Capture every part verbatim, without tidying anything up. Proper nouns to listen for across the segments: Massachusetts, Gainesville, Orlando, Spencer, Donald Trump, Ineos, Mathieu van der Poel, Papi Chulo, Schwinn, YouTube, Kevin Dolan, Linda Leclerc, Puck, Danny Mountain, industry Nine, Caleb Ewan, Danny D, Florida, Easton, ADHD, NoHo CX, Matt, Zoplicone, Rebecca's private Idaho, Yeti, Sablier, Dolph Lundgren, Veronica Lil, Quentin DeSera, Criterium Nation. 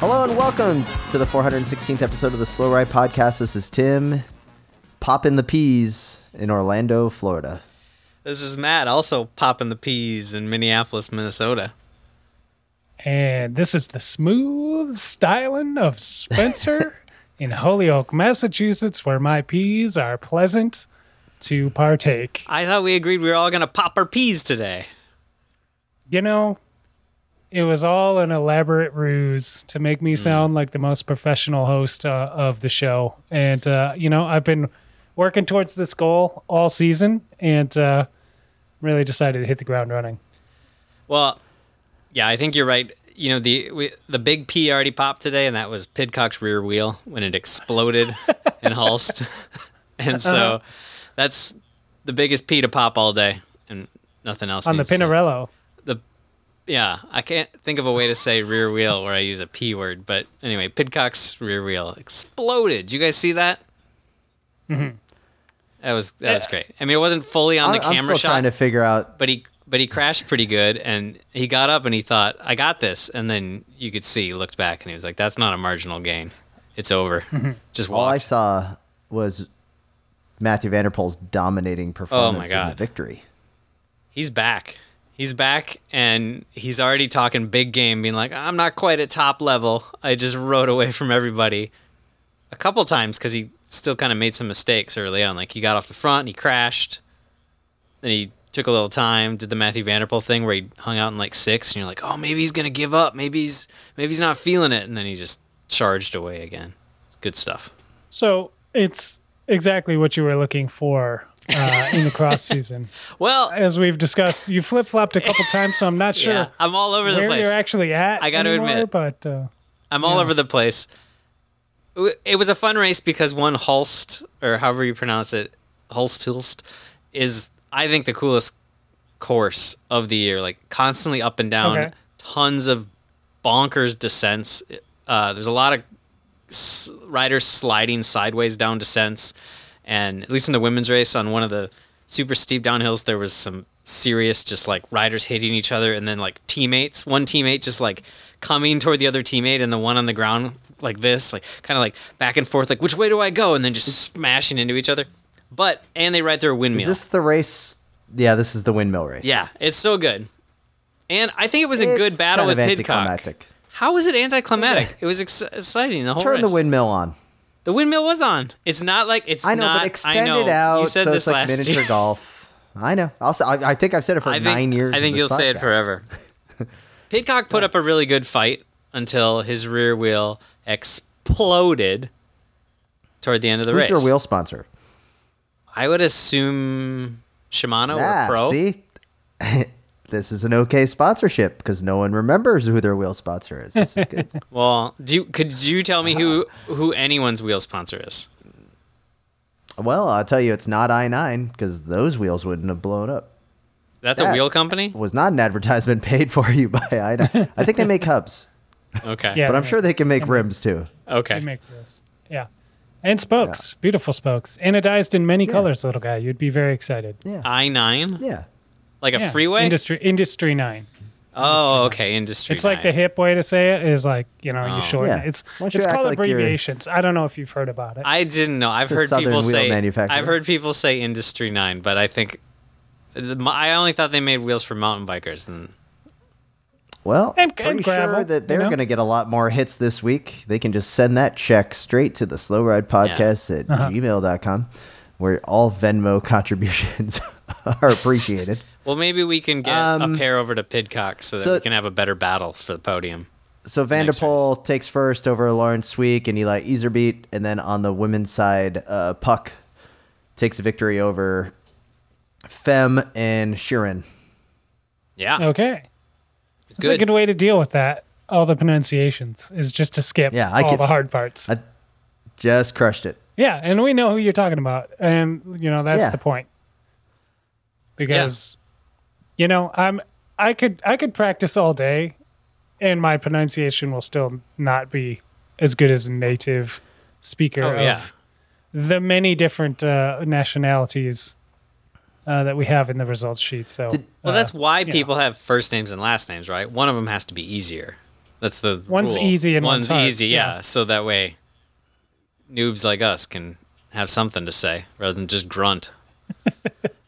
Hello and welcome to the four hundred sixteenth episode of the Slow Ride Podcast. This is Tim, popping the peas in Orlando, Florida. This is Matt, also popping the peas in Minneapolis, Minnesota. And this is the smooth styling of Spencer in Holyoke, Massachusetts, where my peas are pleasant to partake. I thought we agreed we were all going to pop our peas today. You know, it was all an elaborate ruse to make me sound mm. like the most professional host uh, of the show. And, uh, you know, I've been working towards this goal all season and uh, really decided to hit the ground running. Well, yeah, I think you're right. You know, the we, the big P already popped today, and that was Pidcock's rear wheel when it exploded in Hulst. And so... Uh-huh. That's the biggest pea to pop all day, and nothing else. On the Pinarello. The, yeah, I can't think of a way to say rear wheel where I use a P word, but anyway, Pidcock's rear wheel exploded. Did you guys see that? Mm-hmm. That was that yeah. was great. I mean, it wasn't fully on the I'm camera still shot. Trying to figure out, but he but he crashed pretty good, and he got up and he thought, "I got this," and then you could see he looked back and he was like, "That's not a marginal gain. It's over. Mm-hmm. Just walk." All I saw was Mathieu van der Poel's dominating performance oh my God. in the victory. He's back. He's back, and he's already talking big game, being like, I'm not quite at top level. I just rode away from everybody a couple times because he still kind of made some mistakes early on. Like, he got off the front, and he crashed, then he took a little time, did the Mathieu van der Poel thing where he hung out in, like, six, and you're like, oh, maybe he's going to give up. Maybe he's, maybe he's not feeling it, and then he just charged away again. Good stuff. So it's exactly what you were looking for uh, in the cross season. Well, as we've discussed, you flip flopped a couple times, so I'm not sure. Yeah, I'm all over the place. You're actually at. I got to admit, but uh, I'm all yeah. over the place. It was a fun race because one Hulst, or however you pronounce it, Hulst Hulst, is I think the coolest course of the year. Like constantly up and down, okay. tons of bonkers descents. Uh, there's a lot of riders sliding sideways down descents, and at least in the women's race on one of the super steep downhills there was some serious just like riders hitting each other, and then like teammates one teammate just like coming toward the other teammate, and the one on the ground like this, like kind of like back and forth, like which way do I go, and then just smashing into each other. But and they ride through a windmill. Is this the race? Yeah, this is the windmill race. Yeah, it's so good. And I think it was a it's good battle kind of with Pidcock. How was it anticlimactic? It was ex- exciting the whole Turn race. Turn the windmill on. The windmill was on. It's not like it's not. I know, not, but extend I know. it out. You said so this it's like last miniature year. golf. I know. Also, I, I think I've said it for I nine think, years. I think you'll podcast. say it forever. Pidcock put yeah. up a really good fight until his rear wheel exploded toward the end of the Who's race. Who's your wheel sponsor? I would assume Shimano yeah, or Pro. See? This is an okay sponsorship because no one remembers who their wheel sponsor is. This is good. Well, do you, could you tell me who who anyone's wheel sponsor is? Well, I'll tell you, it's not I nine because those wheels wouldn't have blown up. That's that a wheel company? Was not an advertisement paid for you by I nine. I think they make hubs. Okay. Yeah, but I'm make, sure they can make they rims too. Okay. They make this. Yeah. And spokes. Yeah. Beautiful spokes. Anodized in many yeah. colors, little guy. You'd be very excited. Yeah. I nine? Yeah. Like a yeah, freeway? Industry industry nine. Oh, industry okay. Nine. Industry it's nine. It's like the hip way to say it is like, you know, oh. you shorten yeah. it. It's, it's called like abbreviations. You're... I don't know if you've heard about it. I didn't know. I've it's heard people say I've heard people say industry nine, but I think I only thought they made wheels for mountain bikers. And... Well, I'm, pretty I'm gravel, sure that they're you know? going to get a lot more hits this week. They can just send that check straight to the slowridepodcast yeah. at uh-huh. gmail dot com, where all Venmo contributions are appreciated. Well, maybe we can get um, a pair over to Pidcock so that so, we can have a better battle for the podium. So van der Poel takes first over Laurens Sweeck and Eli Iserbyt, and then on the women's side, uh, Puck takes a victory over Femme and Schwinn. Yeah. Okay. It's good. A good way to deal with that. All the pronunciations is just to skip yeah, I all get, the hard parts. I just crushed it. Yeah, and we know who you're talking about, and you know that's yeah. the point. Because, yeah. you know, I'm I could I could practice all day, and my pronunciation will still not be as good as a native speaker oh, of yeah. the many different uh, nationalities uh, that we have in the results sheet. So, Did, well, uh, that's why people know. have first names and last names, right? One of them has to be easier. That's the one's rule. easy and one's, one's easy. Yeah. yeah, so that way, noobs like us can have something to say rather than just grunt.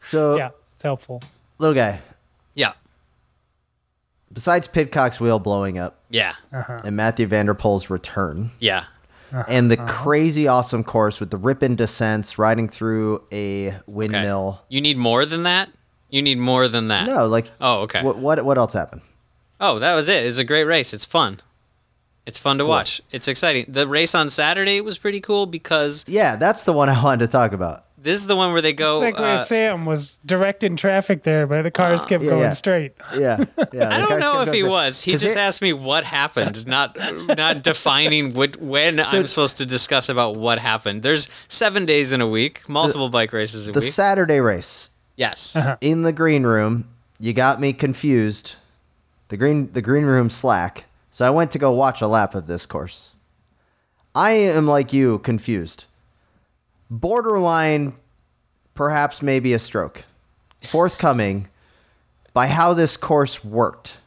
So yeah, it's helpful. Little guy. Yeah. Besides Pidcock's wheel blowing up. Yeah. Uh-huh. And Mathieu van der Poel's return. Yeah. Uh-huh. And the uh-huh. crazy awesome course with the rip-in descents riding through a windmill. Okay. You need more than that? You need more than that. No, like Oh, okay. What what what else happened? Oh, that was it. It was a great race. It's fun. It's fun to cool. watch. It's exciting. The race on Saturday was pretty cool because... Yeah, that's the one I wanted to talk about. This is the one where they go... It's like where uh, Sam was directing traffic there, but the cars uh, kept yeah, going yeah. straight. Yeah, yeah. I don't know if he straight. was. He just it, asked me what happened, not not defining what, when so I'm supposed to discuss about what happened. There's seven days in a week, multiple the, bike races a the week. The Saturday race. Yes. Uh-huh. In the green room, you got me confused. The green, the green room slack. So I went to go watch a lap of this course. I am, like you, confused. Borderline, perhaps maybe a stroke. Forthcoming by how this course worked.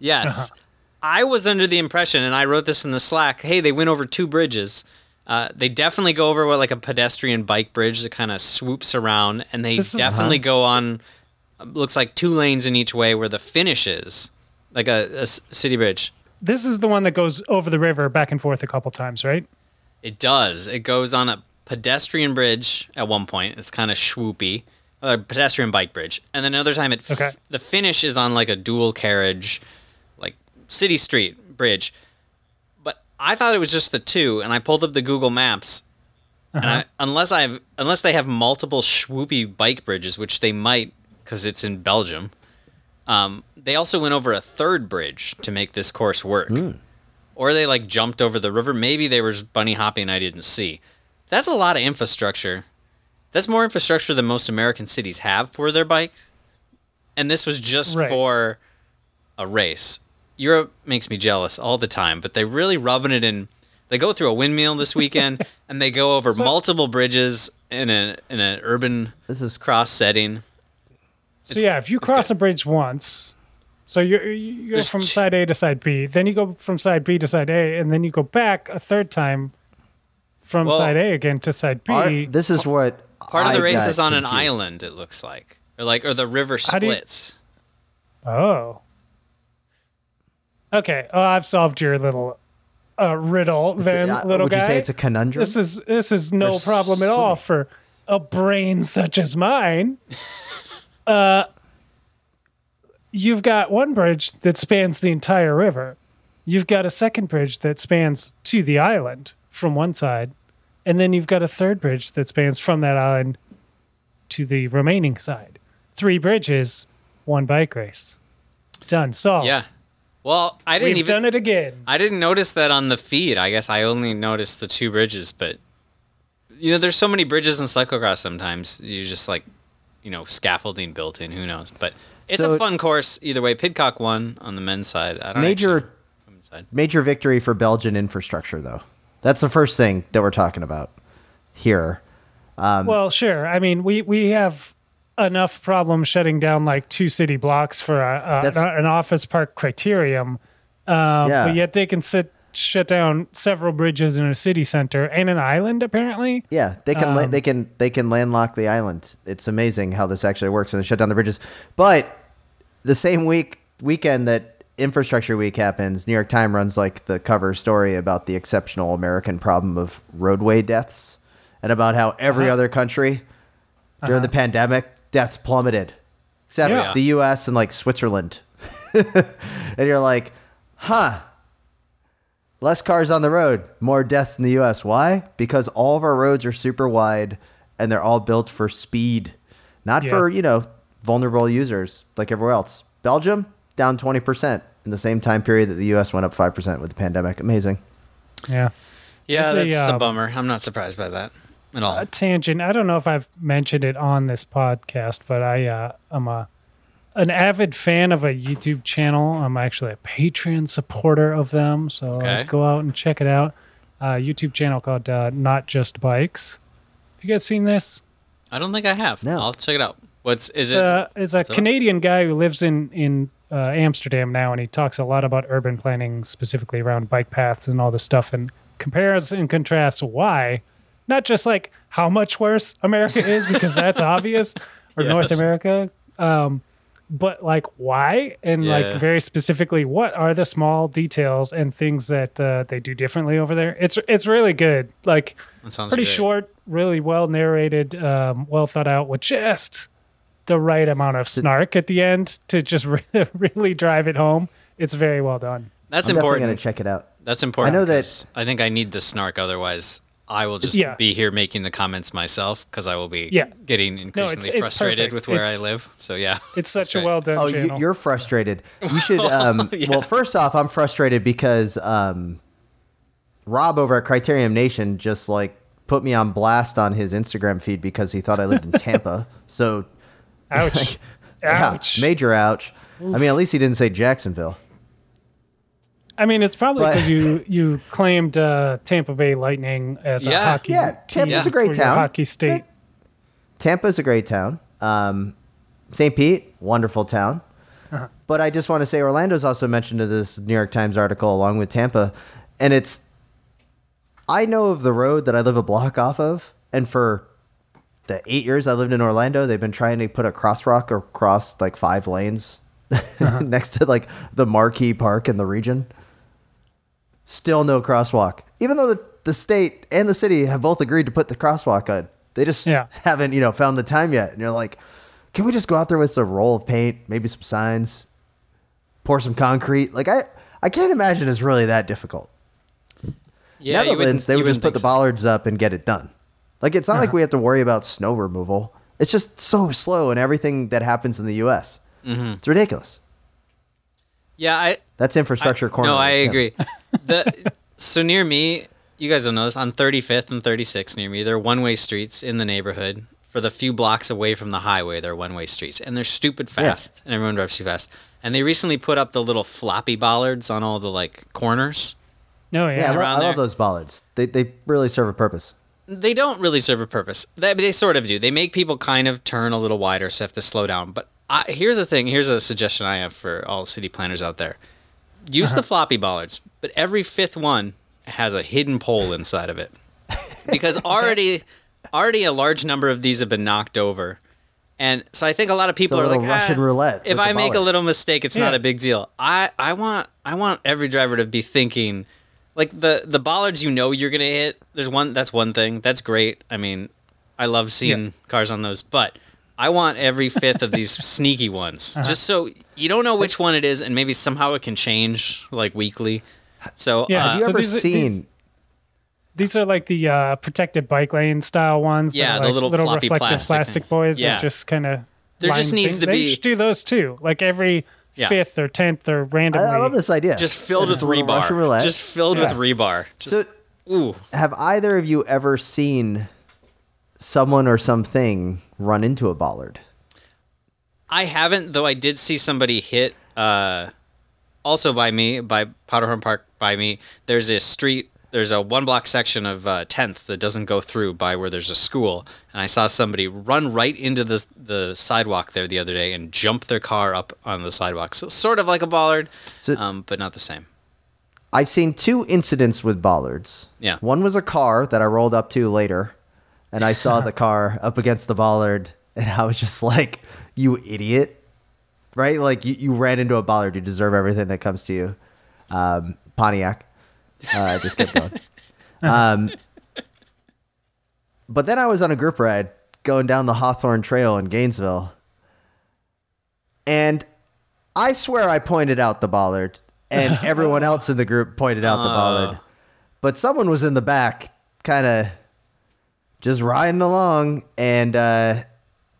Yes. Uh-huh. I was under the impression, and I wrote this in the Slack, hey, they went over two bridges. Uh, they definitely go over what, like a pedestrian bike bridge that kind of swoops around, and they this definitely is, uh-huh. go on, looks like two lanes in each way where the finish is, like a, a city bridge. This is the one that goes over the river back and forth a couple times, right? It does. It goes on a pedestrian bridge at one point. It's kind of swoopy. A pedestrian bike bridge. And then another time, it f- okay. the finish is on like a dual carriage, like city street bridge. But I thought it was just the two, and I pulled up the Google Maps. Uh-huh. And I, unless I've unless they have multiple swoopy bike bridges, which they might because it's in Belgium, um... they also went over a third bridge to make this course work. Mm. Or they like jumped over the river. Maybe they were bunny hopping and I didn't see. That's a lot of infrastructure. That's more infrastructure than most American cities have for their bikes. And this was just right. for a race. Europe makes me jealous all the time, but they really rubbing it in. They go through a windmill this weekend and they go over so, multiple bridges in a in an urban this is, cross setting. So it's, yeah, if you cross good. a bridge once... So you're, you go from side A to side B, then you go from side B to side A, and then you go back a third time from well, side A again to side B. Our, this is what part I of the race is on confused. an island. It looks like, or like, or the river splits. You, oh, okay. Oh, I've solved your little uh, riddle, then, uh, little would guy. Would you say it's a conundrum? This is this is no or problem sweet. at all for a brain such as mine. uh. You've got one bridge that spans the entire river. You've got a second bridge that spans to the island from one side. And then you've got a third bridge that spans from that island to the remaining side. Three bridges, one bike race. Done. Solved. Yeah. Well, I didn't We've even... done it again. I didn't notice that on the feed. I guess I only noticed the two bridges, but... You know, there's so many bridges in cyclocross sometimes. You just like, you know, scaffolding built in. Who knows? But... It's so, a fun course either way. Pidcock won on the men's side. I don't major, actually, major victory for Belgian infrastructure, though. That's the first thing that we're talking about here. Um, well, sure. I mean, we, we have enough problems shutting down like two city blocks for a, a, an office park criterium, uh, yeah. but yet they can sit shut down several bridges in a city center and an island apparently. Yeah, they can um, la- they can they can landlock the island. It's amazing how this actually works, and they shut down the bridges. But the same week weekend that Infrastructure Week happens, New York Times runs like the cover story about the exceptional American problem of roadway deaths and about how every uh-huh. other country during uh-huh. the pandemic deaths plummeted except yeah. the U S and like Switzerland. And you're like, "Huh, less cars on the road, more deaths in the U S" Why? Because all of our roads are super wide and they're all built for speed, not yeah. for, you know, vulnerable users like everywhere else. Belgium, down twenty percent in the same time period that the U S went up five percent with the pandemic. Amazing. Yeah. Yeah, that's, that's a, a bummer. Um, I'm not surprised by that at all. A tangent. I don't know if I've mentioned it on this podcast, but I, uh, I'm a, an avid fan of a YouTube channel. I'm actually a Patreon supporter of them, so okay. uh, go out and check it out. Uh, YouTube channel called uh, Not Just Bikes. Have you guys seen this? I don't think I have. No. I'll check it out. What's is it's it? A, it's a so? Canadian guy who lives in in uh, Amsterdam now, and he talks a lot about urban planning, specifically around bike paths and all this stuff, and compares and contrasts why, not just like how much worse America is, because that's obvious, or yes. North America, um, but like why, and yeah. like very specifically, what are the small details and things that uh, they do differently over there? It's it's really good. Like that sounds pretty great. Short, really well narrated, um, well thought out, with just the right amount of snark at the end to just re- really drive it home. It's very well done. That's I'm important. I'm going to check it out. That's important. I know that. I think I need the snark. Otherwise, I will just yeah. be here making the comments myself, because I will be yeah. getting increasingly no, it's, frustrated it's with where it's, I live. So, yeah. It's such a well done oh, channel. Oh, you, you're frustrated. You should. Um, yeah. Well, first off, I'm frustrated because um, Rob over at Criterium Nation just like put me on blast on his Instagram feed because he thought I lived in Tampa. So, ouch. ouch. Yeah, major ouch. Oof. I mean, at least he didn't say Jacksonville. I mean, it's probably because you, you claimed uh, Tampa Bay Lightning as yeah. a hockey yeah, Tampa's yeah. a great town. Hockey state. It, Tampa's a great town. Um, Saint Pete, wonderful town. Uh-huh. But I just want to say Orlando's also mentioned in this New York Times article along with Tampa. And it's, I know of the road that I live a block off of. And for the eight years I lived in Orlando, they've been trying to put a crosswalk across like five lanes uh-huh. next to like the marquee park in the region. Still no crosswalk, even though the, the state and the city have both agreed to put the crosswalk on. They just yeah. haven't, you know, found the time yet. And you're like, can we just go out there with a roll of paint, maybe some signs, pour some concrete? Like, I, I can't imagine it's really that difficult. Yeah, Netherlands, they would just put the bollards so. up and get it done. Like, it's not uh-huh. like we have to worry about snow removal. It's just so slow in everything that happens in the U S. Mm-hmm. It's ridiculous. Yeah, I. That's infrastructure I, corner. No, I agree. The, so near me, you guys don't know this, on thirty-fifth and thirty-sixth near me, there are one-way streets in the neighborhood. For the few blocks away from the highway, they're one-way streets. And they're stupid fast, yeah. and everyone drives too fast. And they recently put up the little floppy bollards on all the, like, corners. No, yeah. yeah I, love, I love those bollards. They they really serve a purpose. They don't really serve a purpose. They, they sort of do. They make people kind of turn a little wider, so they have to slow down. But I, here's the thing. Here's a suggestion I have for all city planners out there. Use uh-huh. the floppy bollards, but every fifth one has a hidden pole inside of it, because already already a large number of these have been knocked over. And so I think a lot of people so are like, Russian ah, roulette if I make bollards. a little mistake, it's yeah. not a big deal. I, I want I want every driver to be thinking, like, the, the bollards you know you're going to hit, there's one that's one thing. That's great. I mean, I love seeing yeah. cars on those, but I want every fifth of these sneaky ones, uh-huh. just so you don't know which one it is, and maybe somehow it can change like weekly. So yeah, uh, have you so ever these, seen? These, these are like the uh, protected bike lane style ones. Yeah, that are the like little, little floppy reflective plastic, plastic boys. Yeah, that just kind of. There just needs things. to be. They should do those too, like every yeah. fifth or tenth or randomly. I love this idea. Just filled with rebar. Just filled yeah. with rebar. Just, so, ooh. Have either of you ever seen someone or something run into a bollard? I haven't, though I did see somebody hit, uh, also by me, by Powderhorn Park, by me. There's a street, there's a one block section of uh, tenth that doesn't go through by where there's a school. And I saw somebody run right into the the sidewalk there the other day and jump their car up on the sidewalk. So sort of like a bollard, so, um, but not the same. I've seen two incidents with bollards. Yeah. One was a car that I rolled up to later. And I saw the car up against the bollard, and I was just like, you idiot, right? Like, you, you ran into a bollard. You deserve everything that comes to you. Um, Pontiac. Uh, just kept going. Um, but then I was on a group ride going down the Hawthorne Trail in Gainesville, and I swear I pointed out the bollard, and everyone else in the group pointed out the bollard. But someone was in the back kind of just riding along, and uh,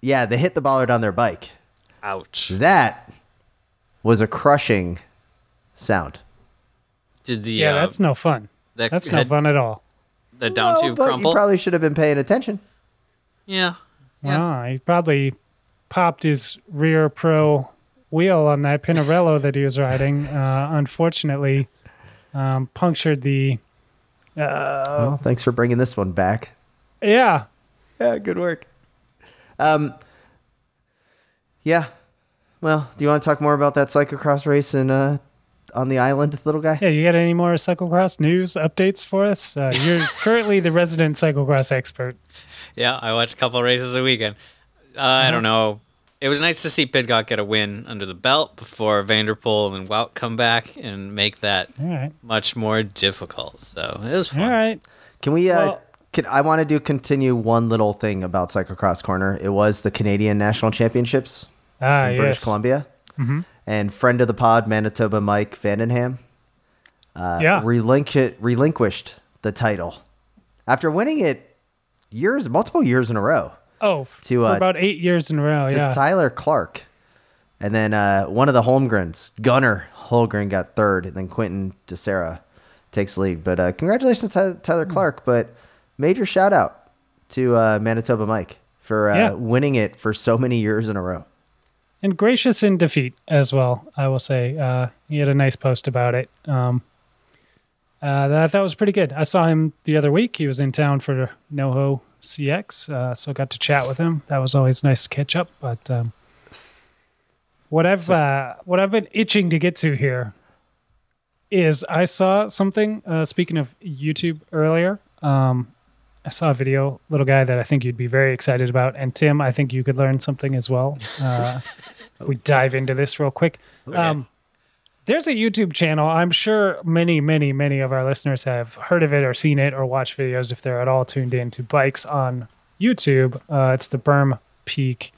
yeah, they hit the bollard on their bike. Ouch. That was a crushing sound. Did the yeah, uh, that's no fun. That that's had, no fun at all. The down tube no, crumple. You probably should have been paying attention. Yeah. Well, yeah. He probably popped his rear pro wheel on that Pinarello that he was riding. Uh, unfortunately, um, punctured the. Uh, well, thanks for bringing this one back. Yeah. Yeah. Good work. Um. Yeah. Well, do you want to talk more about that cyclocross race in uh, on the island, little guy? Yeah, you got any more cyclocross news updates for us? Uh, you're currently the resident cyclocross expert. Yeah, I watched a couple races a weekend. Uh, mm-hmm. I don't know. It was nice to see Pidcock get a win under the belt before van der Poel and Wout come back and make that right. much more difficult. So it was fun. All right. Can we... Uh, well, Can, I wanted to continue one little thing about Cyclocross Corner. It was the Canadian National Championships ah, in yes. British Columbia. Mm-hmm. And friend of the pod, Manitoba Mike Vandenham, uh, yeah. relinqu- relinquished the title after winning it years, multiple years in a row. Oh, to, for uh, about eight years in a row, to yeah. Tyler Clark. And then uh, one of the Holmgrens, Gunnar Holmgren, got third, and then Quentin DeSera takes the lead. But uh, congratulations to Tyler Clark, but... Major shout out to uh, Manitoba Mike for uh, yeah. winning it for so many years in a row. And gracious in defeat as well, I will say. Uh, he had a nice post about it. Um, uh, that, that was pretty good. I saw him the other week. He was in town for NoHo C X, uh, so got to chat with him. That was always nice to catch up. But um, what I've uh, what I've been itching to get to here is I saw something, uh, speaking of YouTube earlier, um, I saw a video, little guy, that I think you'd be very excited about. And Tim, I think you could learn something as well. Uh, if we dive into this real quick. Okay. Um, there's a YouTube channel. I'm sure many, many, many of our listeners have heard of it or seen it or watched videos if they're at all tuned in to bikes on YouTube. Uh, it's the Berm Peak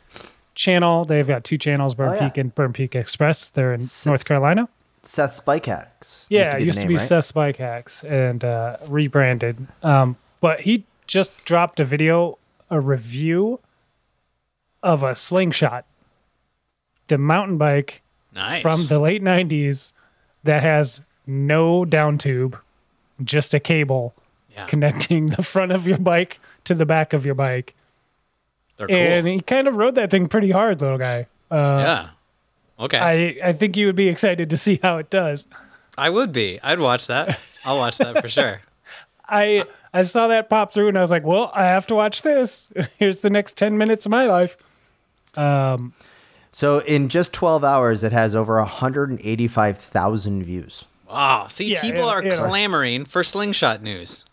channel. They've got two channels, Berm oh, yeah. Peak and Berm Peak Express. They're in Six. North Carolina. Seth's Bike Hacks. Yeah, it used to be, name, be right? Seth's Bike Hacks and uh, rebranded. Um, but he... just dropped a video, a review of a Slingshot, the mountain bike nice. From the late nineties that has no down tube, just a cable yeah. connecting the front of your bike to the back of your bike. They're cool. And he kind of rode that thing pretty hard, little guy. Uh, yeah. Okay. I, I think you would be excited to see how it does. I would be. I'd watch that. I'll watch that for sure. I... Uh- I saw that pop through and I was like, well, I have to watch this. Here's the next ten minutes of my life. Um, so in just twelve hours, it has over one hundred eighty-five thousand views. Wow. See, yeah, people it, are it, clamoring it. For Slingshot news.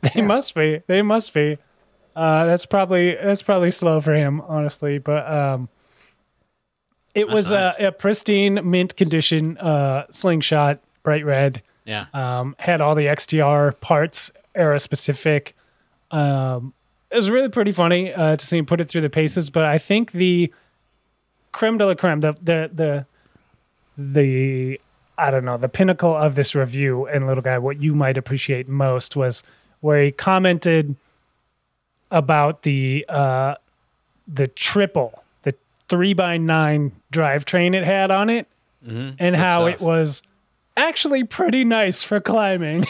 They yeah. must be. They must be. Uh, that's probably that's probably slow for him, honestly. But um, it that's was nice. a, a pristine mint condition uh, Slingshot, bright red. Yeah. Um, had all the X T R parts. Era specific. Um, it was really pretty funny uh, to see him put it through the paces, but I think the creme de la creme, the the the the I don't know, the pinnacle of this review and little guy, what you might appreciate most was where he commented about the uh, the triple, the three by nine drivetrain it had on it, mm-hmm. and That's how tough. It was. Actually pretty nice for climbing.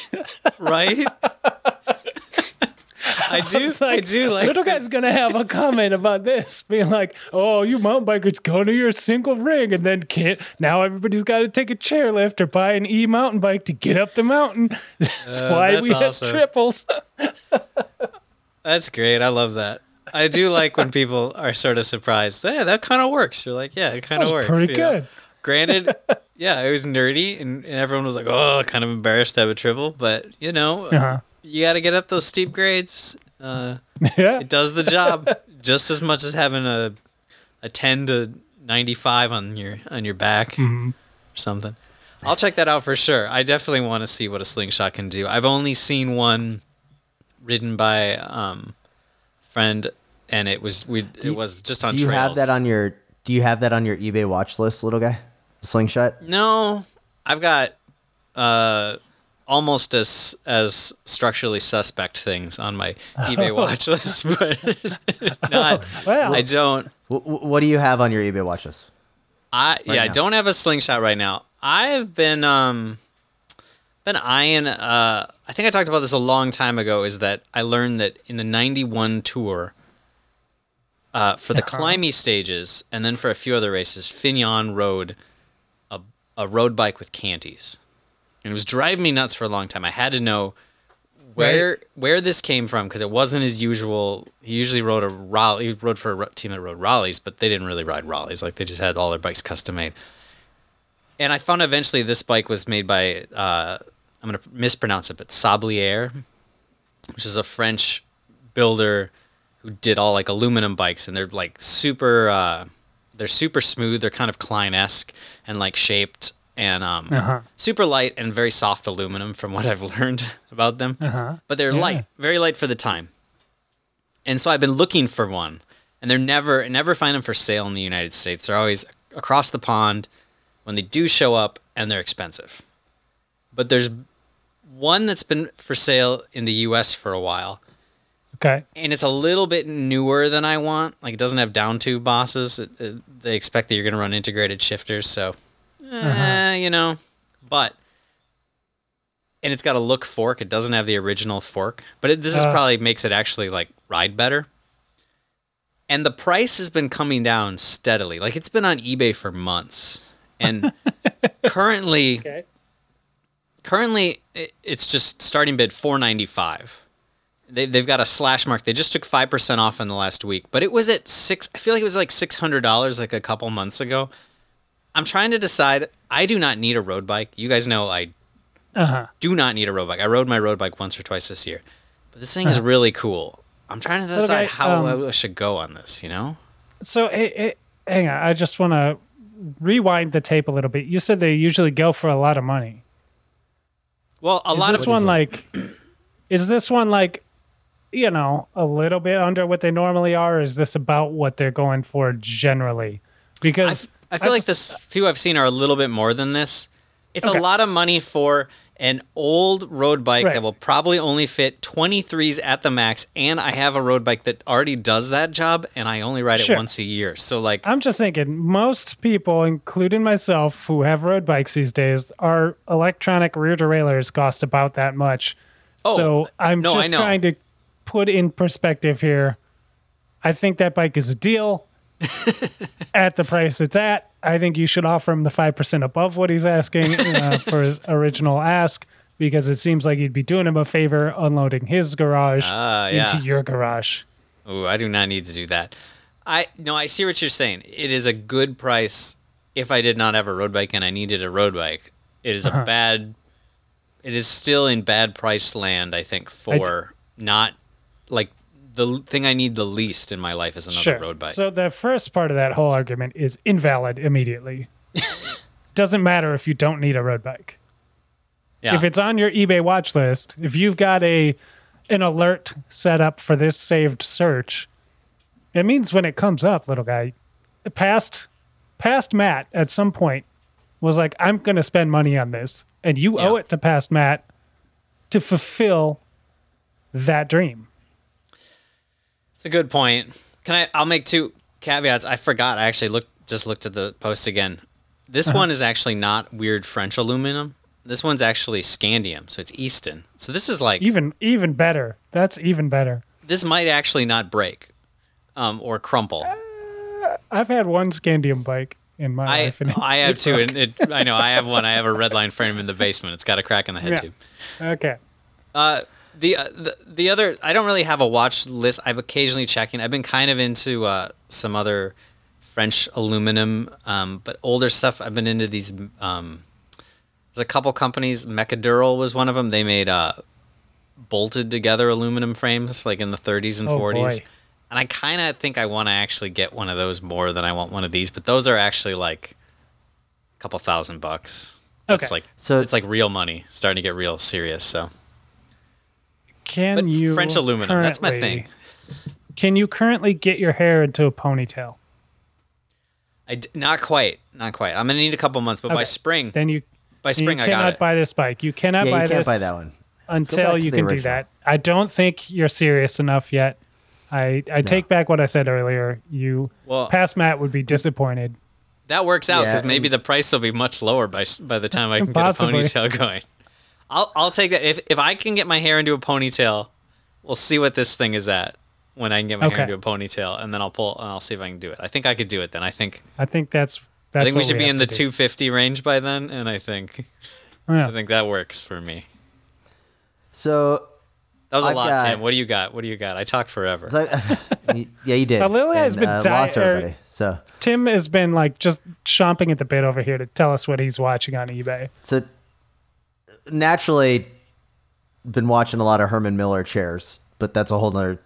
Right? I do I, like, I do like little guy's gonna have a comment about this, being like, oh, you mountain bikers go to your single ring and then can't now everybody's gotta take a chairlift or buy an e mountain bike to get up the mountain. That's uh, why that's we awesome. Have triples. That's great. I love that. I do like when people are sort of surprised. Yeah, that kinda works. You're like, yeah, it kinda works. Pretty good. Know? Granted, yeah, it was nerdy, and, and everyone was like, oh, kind of embarrassed to have a triple, but, you know, uh-huh. you got to get up those steep grades. Uh, yeah. It does the job just as much as having a a ten to ninety-five on your on your back mm-hmm. or something. I'll check that out for sure. I definitely want to see what a Slingshot can do. I've only seen one ridden by um, a friend, and it was we do it was just on do trails. Do you have that on your do you have that on your eBay watch list, little guy? Slingshot? No, I've got uh, almost as as structurally suspect things on my eBay oh. watch list, but not. Well, I don't. What do you have on your eBay watch list? I right yeah, now. I don't have a slingshot right now. I've been um been eyeing. Uh, I think I talked about this a long time ago. Is that I learned that in the ninety-one tour, uh, for the uh-huh. climby stages, and then for a few other races, Fignon rode a a road bike with Canties, and it was driving me nuts for a long time. I had to know where right. where this came from because it wasn't his usual. He usually rode a Raleigh. He rode for a team that rode Raleighs, but they didn't really ride Raleighs. Like they just had all their bikes custom made. And I found eventually this bike was made by, uh, I'm going to mispronounce it, but Sablier, which is a French builder who did all like aluminum bikes. And they're like super, uh, they're super smooth. They're kind of Klein-esque and like shaped and um, uh-huh. super light and very soft aluminum from what I've learned about them. Uh-huh. But they're yeah. light, very light for the time. And so I've been looking for one. And they're never, never find them for sale in the United States. They're always across the pond. When they do show up, and they're expensive. But there's one that's been for sale in the U S for a while. Okay. And it's a little bit newer than I want. Like, it doesn't have down tube bosses. It, it, they expect that you're going to run integrated shifters, so, eh, uh-huh. you know. But, and it's got a look fork. It doesn't have the original fork. But it, this uh. is probably makes it actually, like, ride better. And the price has been coming down steadily. Like, it's been on eBay for months. And currently, okay. currently it's just starting bid four ninety-five. They they've got a slash mark. They just took five percent off in the last week, but it was at six. I feel like it was like six hundred dollars like a couple months ago. I'm trying to decide. I do not need a road bike. You guys know I uh-huh. do not need a road bike. I rode my road bike once or twice this year, but this thing uh-huh. is really cool. I'm trying to decide okay, how um, I should go on this. You know. So it, it, hang on. I just want to. Rewind the tape a little bit. You said they usually go for a lot of money. Well, a lot of this one like is this one like you know a little bit under what they normally are? Or is this about what they're going for generally? Because I, I feel like the few I've seen are a little bit more than this. It's okay. a lot of money for an old road bike right. that will probably only fit twenty-threes at the max, and I have a road bike that already does that job, and I only ride sure. it once a year. So, like, I'm just thinking, most people, including myself, who have road bikes these days, our electronic rear derailleurs cost about that much. Oh, so I'm no, just trying to put in perspective here. I think that bike is a deal at the price it's at. I think you should offer him the five percent above what he's asking uh, for his original ask, because it seems like you'd be doing him a favor unloading his garage uh, yeah. into your garage. Oh, I do not need to do that. I No, I see what you're saying. It is a good price if I did not have a road bike and I needed a road bike. It is uh-huh. a bad... It is still in bad price land, I think, for I d- not... like. The thing I need the least in my life is another sure. road bike. So the first part of that whole argument is invalid immediately. Doesn't matter if you don't need a road bike. Yeah. If it's on your eBay watch list, if you've got a an alert set up for this saved search, it means when it comes up, little guy, past, past Matt at some point was like, I'm going to spend money on this. And you yeah. owe it to past Matt to fulfill that dream. It's a good point. Can I? I'll make two caveats. I forgot. I actually looked just looked at the post again. This uh-huh. one is actually not weird French aluminum. This one's actually scandium, so it's Easton. So this is like even even better. That's even better. This might actually not break, um, or crumple. Uh, I've had one scandium bike in my I, life. And I have two, and it, I know I have one. I have a Redline frame in the basement. It's got a crack in the head yeah. tube. Okay. Uh. The, uh, the the other, I don't really have a watch list. I'm occasionally checking. I've been kind of into uh, some other French aluminum, um, but older stuff. I've been into these. Um, there's a couple companies. Mecadural was one of them. They made uh, bolted together aluminum frames, like in the thirties and oh, forties. Boy. And I kind of think I want to actually get one of those more than I want one of these. But those are actually like a couple thousand bucks. Okay. It's like so it's like real money. Starting to get real serious. So. Can but you French aluminum, that's my thing. Can you currently get your hair into a ponytail? I d- not quite, not quite. I'm gonna need a couple months, but okay. by spring, then you by spring you I got it. Buy this bike. You cannot yeah, buy you can't this buy that one until you can original. Do that. I don't think you're serious enough yet. I I no. take back what I said earlier. You well, past Matt would be disappointed. That works out because yeah, maybe the price will be much lower by by the time I can possibly. get a ponytail going. I'll I'll take that. If if I can get my hair into a ponytail, we'll see what this thing is at when I can get my okay. hair into a ponytail, and then I'll pull and I'll see if I can do it. I think I could do it then. I think I think that's, that's I think we should we be in the two fifty range by then, and I think yeah. I think that works for me. So that was a I've lot, got, Tim. What do you got? What do you got? I talked forever. Like, yeah, you did. Now, Lily and, has been uh, dying. So Tim has been like just chomping at the bit over here to tell us what he's watching on eBay. So naturally, been watching a lot of Herman Miller chairs, but that's a whole other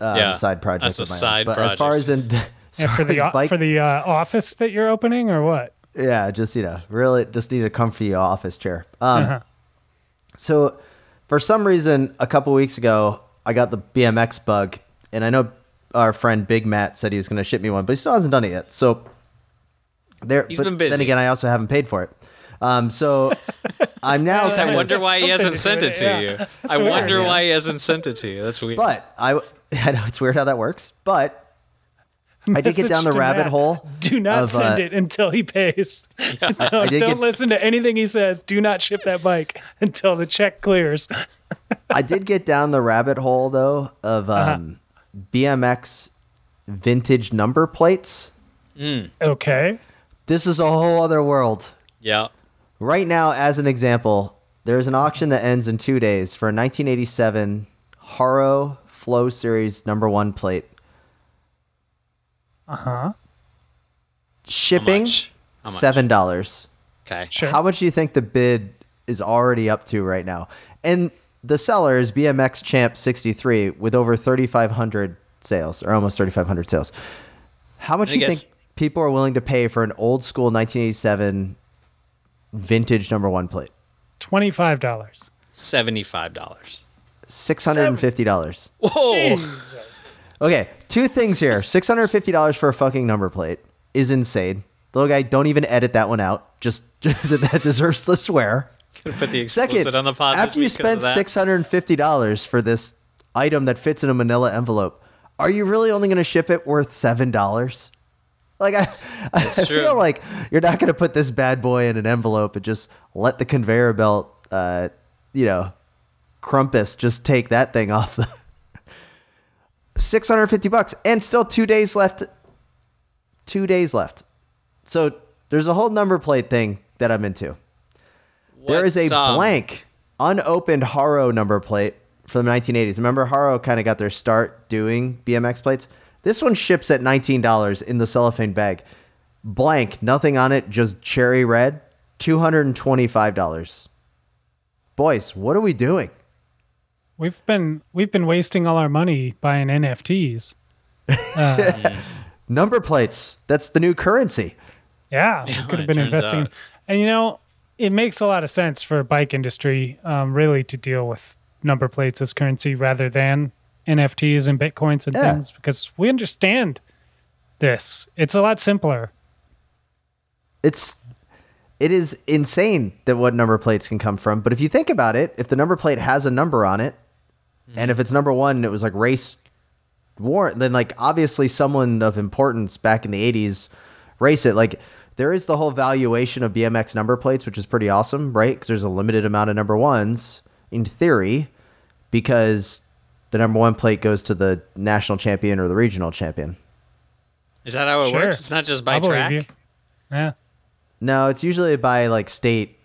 um, yeah, side project. That's of a mine. side but project. As far as in as yeah, for the as bike, for the uh, office that you're opening or what? Yeah, just you know, really, just need a comfy office chair. Um, uh-huh. So. For some reason, a couple weeks ago, I got the B M X bug, and I know our friend Big Matt said he was going to ship me one, but he still hasn't done it yet. So there, he's been busy. Then again, I also haven't paid for it. Um, so I'm now. Just I wonder why he hasn't sent it to yeah. you. That's I weird, wonder yeah. why he hasn't sent it to you. That's weird. But I, I know it's weird how that works. But Message I did get down the rabbit Matt. hole. Do not of, send uh, it until he pays. Yeah. don't don't get, listen to anything he says. Do not ship that bike until the check clears. I did get down the rabbit hole, though, of um, uh-huh. B M X vintage number plates. Mm. Okay. This is a whole other world. Yeah. Right now, as an example, there's an auction that ends in two days for a nineteen eighty-seven Haro Flow Series number one plate. Uh-huh. Shipping, How How seven dollars. Okay. Sure. How much do you think the bid is already up to right now? And the seller is B M X Champ sixty-three with over thirty-five hundred sales, or almost thirty-five hundred sales. How much I do you guess. think people are willing to pay for an old school nineteen eighty-seven vintage number one plate? twenty-five dollars. seventy-five dollars. six hundred fifty dollars. Whoa. Jesus. Okay, two things here. six hundred fifty dollars for a fucking number plate is insane. Little guy, don't even edit that one out. Just, just that deserves the swear. Put the explicit Second, on the pod after you spend six hundred fifty dollars for this item that fits in a manila envelope, are you really only going to ship it worth seven dollars? Like, I, I, I feel like you're not going to put this bad boy in an envelope and just let the conveyor belt, uh, you know, Crumpus just take that thing off the... six hundred fifty bucks and still two days left. Two days left. So there's a whole number plate thing that I'm into. What's there is a up? blank unopened Haro number plate from the nineteen eighties. Remember, Haro kind of got their start doing B M X plates. This one ships at nineteen dollars in the cellophane bag. Blank, nothing on it, just cherry red, two hundred twenty-five dollars. Boys, what are we doing? We've been we've been wasting all our money buying N F Ts. Uh, number plates. That's the new currency. Yeah, we could have been investing. Out. And, you know, it makes a lot of sense for a bike industry um, really to deal with number plates as currency rather than N F Ts and Bitcoins and yeah. things, because we understand this. It's a lot simpler. It's... It is insane that what number plates can come from. But if you think about it, if the number plate has a number on it, mm-hmm. and if it's number one, it was like race warrant, then like obviously someone of importance back in the eighties race it. Like there is the whole valuation of B M X number plates, which is pretty awesome, right? Because there's a limited amount of number ones in theory, because the number one plate goes to the national champion or the regional champion. Is that how it sure. works? It's not just by I'll track? Believe you. Yeah. No, it's usually by like state,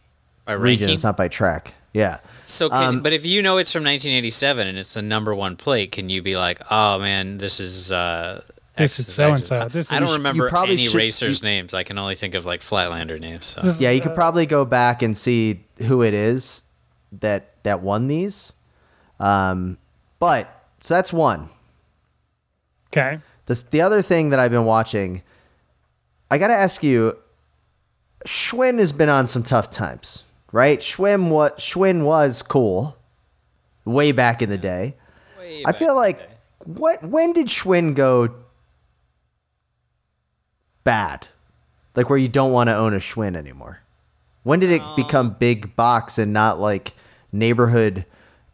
by region. It's not by track. Yeah. So, can, um, but if you know it's from nineteen eighty-seven and it's the number one plate, can you be like, oh man, this is uh, X, this is so and so. This I don't is, remember any should, racers' you, names. I can only think of like Flatlander names. So. Is, yeah, you could probably go back and see who it is that that won these. Um, but so that's one. Okay. This the other thing that I've been watching. I got to ask you. Schwinn has been on some tough times, right? Schwinn was, Schwinn was cool way back in the day. Way I feel like, what? when did Schwinn go bad? Like where you don't want to own a Schwinn anymore? When did it um, become big box and not like neighborhood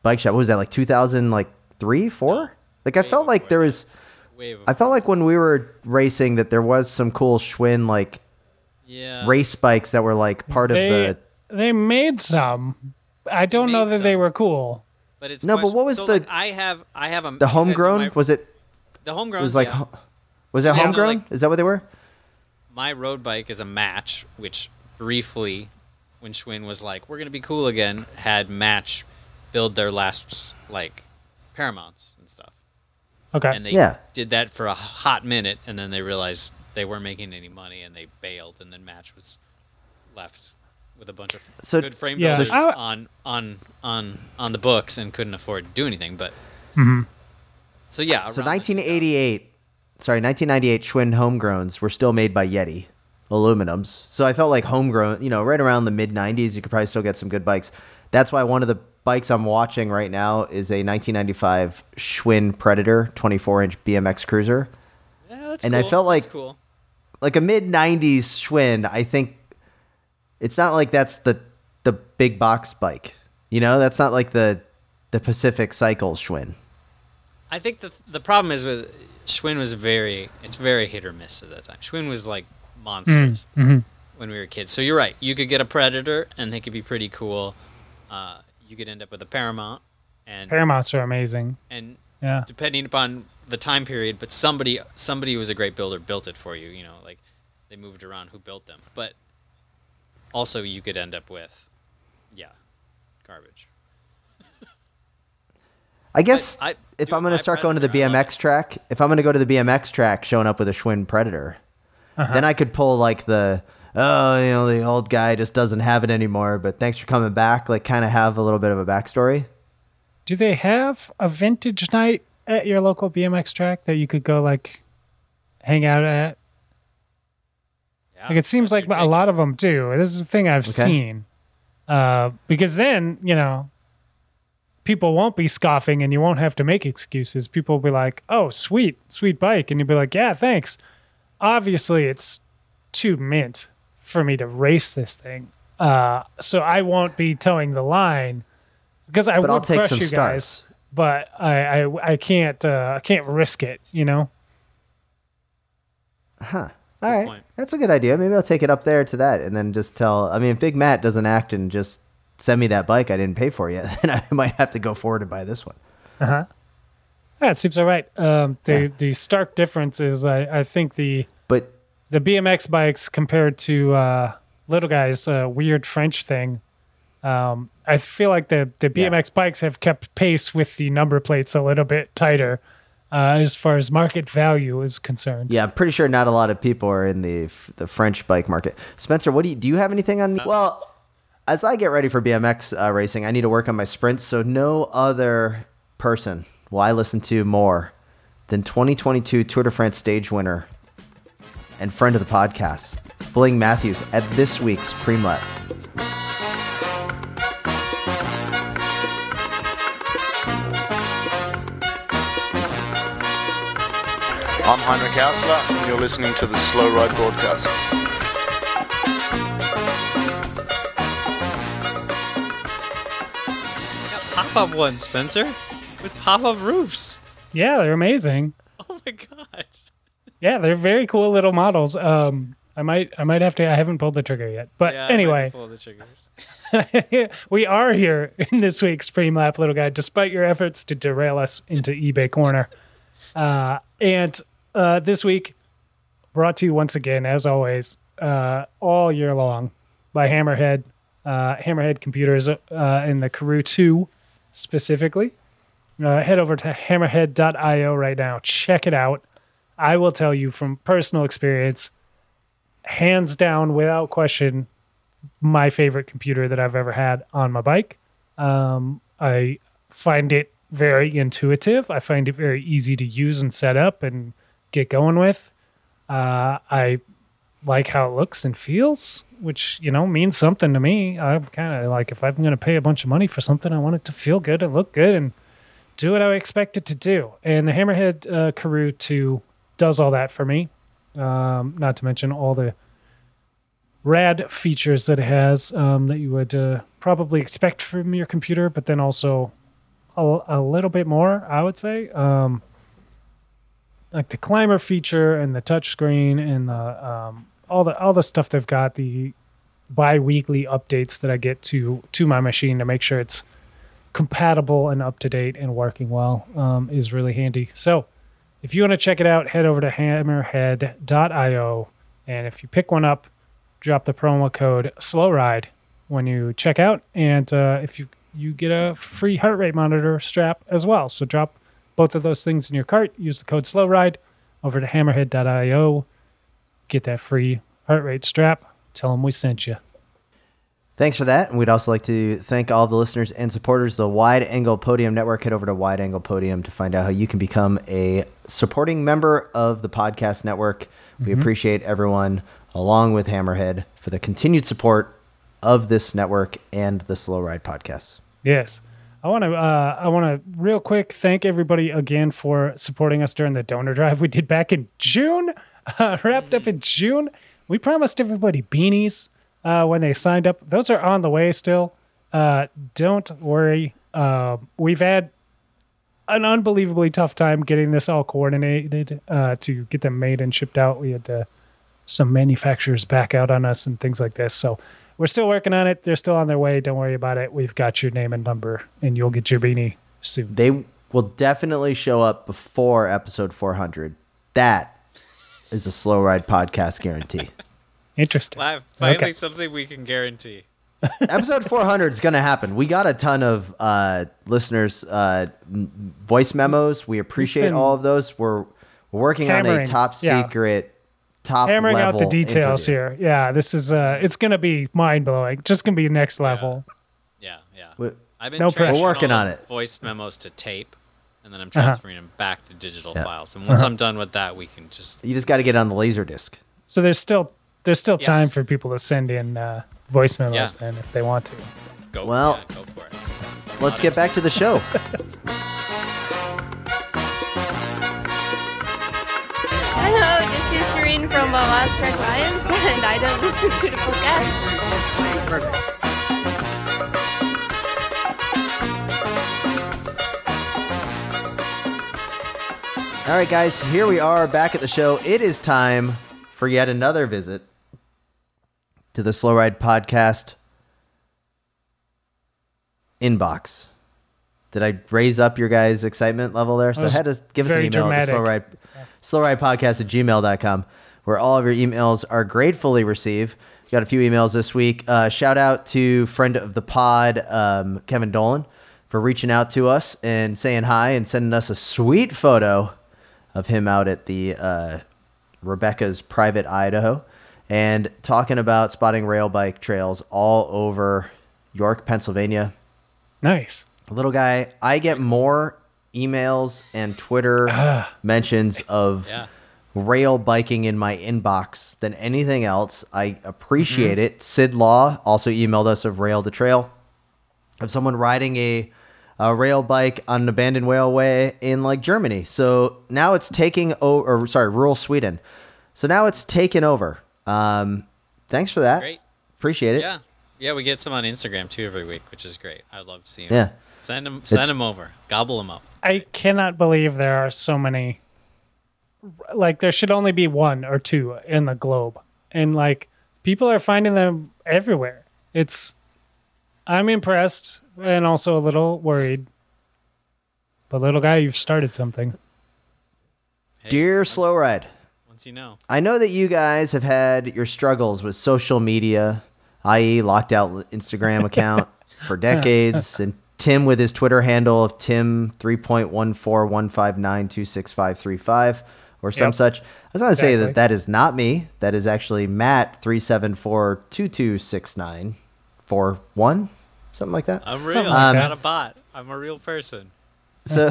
bike shop? What was that, like two thousand three, four? No, like I felt before. like there was... I felt like when we were racing that there was some cool Schwinn like yeah. race bikes that were like part they, of the. They made some. I don't know that some. They were cool. But it's no. Question. But what was so the? Like, I have. I have a. The homegrown my, was it? The homegrown was like. Yeah. Was it yeah, homegrown? So like, is that what they were? My road bike is a match, which briefly, when Schwinn was like, "We're gonna be cool again," had match build their last like Paramounts and stuff. Okay. And they yeah. did that for a hot minute, and then they realized they weren't making any money, and they bailed, and then match was left with a bunch of so, good frame yeah. builders so, on on on on the books and couldn't afford to do anything. But mm-hmm. so yeah. So nineteen eighty-eight. Sorry, nineteen ninety-eight Schwinn homegrowns were still made by Yeti aluminums. So I felt like homegrown, you know, right around the mid nineties, you could probably still get some good bikes. That's why one of the bikes I'm watching right now is a nineteen ninety-five Schwinn Predator twenty-four inch B M X cruiser. Yeah, that's and cool. I felt like, cool. like a mid nineties Schwinn, I think it's not like that's the the big box bike. You know, that's not like the the Pacific Cycle Schwinn. I think the the problem is with Schwinn was very, it's very hit or miss at that time. Schwinn was like monsters mm-hmm. when we were kids. So you're right. You could get a Predator and they could be pretty cool. Uh, you could end up with a Paramount. And Paramounts are amazing. And yeah. depending upon the time period, but somebody, somebody who was a great builder built it for you. You know, like they moved around who built them. But also you could end up with, yeah, garbage. I guess I, if dude, I'm going to start Predator, going to the B M X track, if I'm going to go to the B M X track showing up with a Schwinn Predator, uh-huh. then I could pull like the, oh, you know, the old guy just doesn't have it anymore, but thanks for coming back, like kind of have a little bit of a backstory. Do they have a vintage night at your local B M X track that you could go like hang out at? Yeah, like it seems like a lot of them do. This is the thing I've okay. seen. Uh, because then, you know, people won't be scoffing and you won't have to make excuses. People will be like, oh, sweet, sweet bike. And you'll be like, yeah, thanks. Obviously, it's too mint for me to race this thing. Uh, so I won't be towing the line because I will crush you guys. Starts. But I, I, I can't uh, I can't risk it, you know? Huh. All right. Point. That's a good idea. Maybe I'll take it up there to that and then just tell. I mean, if Big Matt doesn't act and just send me that bike I didn't pay for yet, then I might have to go forward and buy this one. Uh-huh. Yeah, it seems all right. Um, the yeah. the stark difference is I, I think the but the B M X bikes compared to uh, Little Guy's uh, weird French thing, um, I feel like the, the B M X yeah. bikes have kept pace with the number plates a little bit tighter uh, as far as market value is concerned. Yeah, I'm pretty sure not a lot of people are in the the French bike market. Spencer, what do you, do you have anything on... Well... As I get ready for B M X uh, racing, I need to work on my sprints, so no other person will I listen to more than twenty twenty-two Tour de France stage winner and friend of the podcast, Bling Matthews, at this week's Premlet. I'm Heinrich Hausler, and you're listening to the Slow Ride Broadcast. Pop-up ones, Spencer, with pop-up roofs. Yeah, they're amazing. Oh my gosh. Yeah, they're very cool little models. Um, I might, I might have to. I haven't pulled the trigger yet, but yeah, anyway, I might pull the triggers. We are here in this week's Premlap, Little Guy, despite your efforts to derail us into eBay corner. Uh, and uh, this week, brought to you once again, as always, uh, all year long, by Hammerhead, uh, Hammerhead Computers, uh, in the Karoo two. Specifically, uh, head over to hammerhead dot io right now. Check it out. I will tell you from personal experience, hands down, without question, my favorite computer that I've ever had on my bike. Um, I find it very intuitive. I find it very easy to use and set up and get going with. Uh, I like how it looks and feels, which, you know, means something to me. I'm kind of like, if I'm going to pay a bunch of money for something, I want it to feel good and look good and do what I expect it to do. And the Hammerhead uh, Karoo two does all that for me, um, not to mention all the rad features that it has um, that you would uh, probably expect from your computer, but then also a, a little bit more, I would say. Um, like the climber feature and the touchscreen and the um, all the all the stuff they've got, the bi-weekly updates that I get to to my machine to make sure it's compatible and up to date and working well, um, is really handy. So if you want to check it out, head over to hammerhead dot io, and if you pick one up, drop the promo code SLOWRIDE when you check out, and uh, if you you get a free heart rate monitor strap as well. So drop both of those things in your cart, use the code SLOWRIDE, over to hammerhead dot io, get that free heart rate strap, tell them we sent you. Thanks for that. And we'd also like to thank all the listeners and supporters of the Wide Angle Podium Network. Head over to Wide Angle Podium to find out how you can become a supporting member of the podcast network. We mm-hmm. appreciate everyone, along with Hammerhead, for the continued support of this network and the Slow Ride podcast. Yes. I want to uh, I want to real quick thank everybody again for supporting us during the donor drive we did back in June, uh, wrapped up in June. We promised everybody beanies. Uh, when they signed up, those are on the way still. Uh, don't worry. Uh, we've had an unbelievably tough time getting this all coordinated uh, to get them made and shipped out. We had uh, some manufacturers back out on us and things like this. So we're still working on it. They're still on their way. Don't worry about it. We've got your name and number, and you'll get your beanie soon. They will definitely show up before episode four hundred. That is a Slow Ride podcast guarantee. Interesting. Live, finally okay. Something we can guarantee. Episode four hundred is going to happen. We got a ton of uh, listeners' uh, voice memos. We appreciate all of those. We're, we're working on a top secret, yeah. top hammering level hammering out the details interview. Here. Yeah, this is uh, it's going to be mind blowing. Just going to be next level. Yeah, yeah. yeah. I've been no we're working on it. Voice memos to tape, and then I'm transferring uh-huh. them back to digital yeah. files. And once uh-huh. I'm done with that, we can just you just got to get on the laser disc. So there's still. There's still yeah. time for people to send in uh, voice memos then yeah. if they want to. Go, well, yeah, go for it. Let's get back to the show. Hello, this is Shireen from uh, Ostrich Lions, and I don't listen to the podcast. Perfect. All right, guys, here we are back at the show. It is time for yet another visit to the Slow Ride podcast inbox. Did I raise up your guys' excitement level there? So head us, give us an email dramatic. At slow ride, slowridepodcast at gmail dot com, where all of your emails are gratefully received. We got a few emails this week. Uh, shout out to friend of the pod, um, Kevin Dolan, for reaching out to us and saying hi and sending us a sweet photo of him out at the uh, Rebecca's Private Idaho, and talking about spotting rail bike trails all over York, Pennsylvania. Nice. Little guy, I get more emails and Twitter ah. mentions of yeah. rail biking in my inbox than anything else. I appreciate mm-hmm. it. Sid Law also emailed us of rail to trail, of someone riding a, a rail bike on an abandoned railway in like Germany. So now it's taking o- or sorry, rural Sweden. So now it's taken over. Um, thanks for that. Great. Appreciate it. Yeah. Yeah, we get some on Instagram too every week, which is great. I love seeing them. Yeah. Send them send it's, them over. Gobble them up. I cannot believe there are so many. Like, there should only be one or two in the globe. And like, people are finding them everywhere. It's I'm impressed and also a little worried. But little guy, you've started something. Hey, Dear Slow Ride. You know, I know that you guys have had your struggles with social media, that is locked out Instagram account for decades, and Tim with his Twitter handle of Tim three point one four one five nine two six five three five or some yep. such. I was going to exactly. say that that is not me. That is actually Matt three seven four two two six nine four one, something like that. I'm real. Um, I'm not a bot. I'm a real person. So...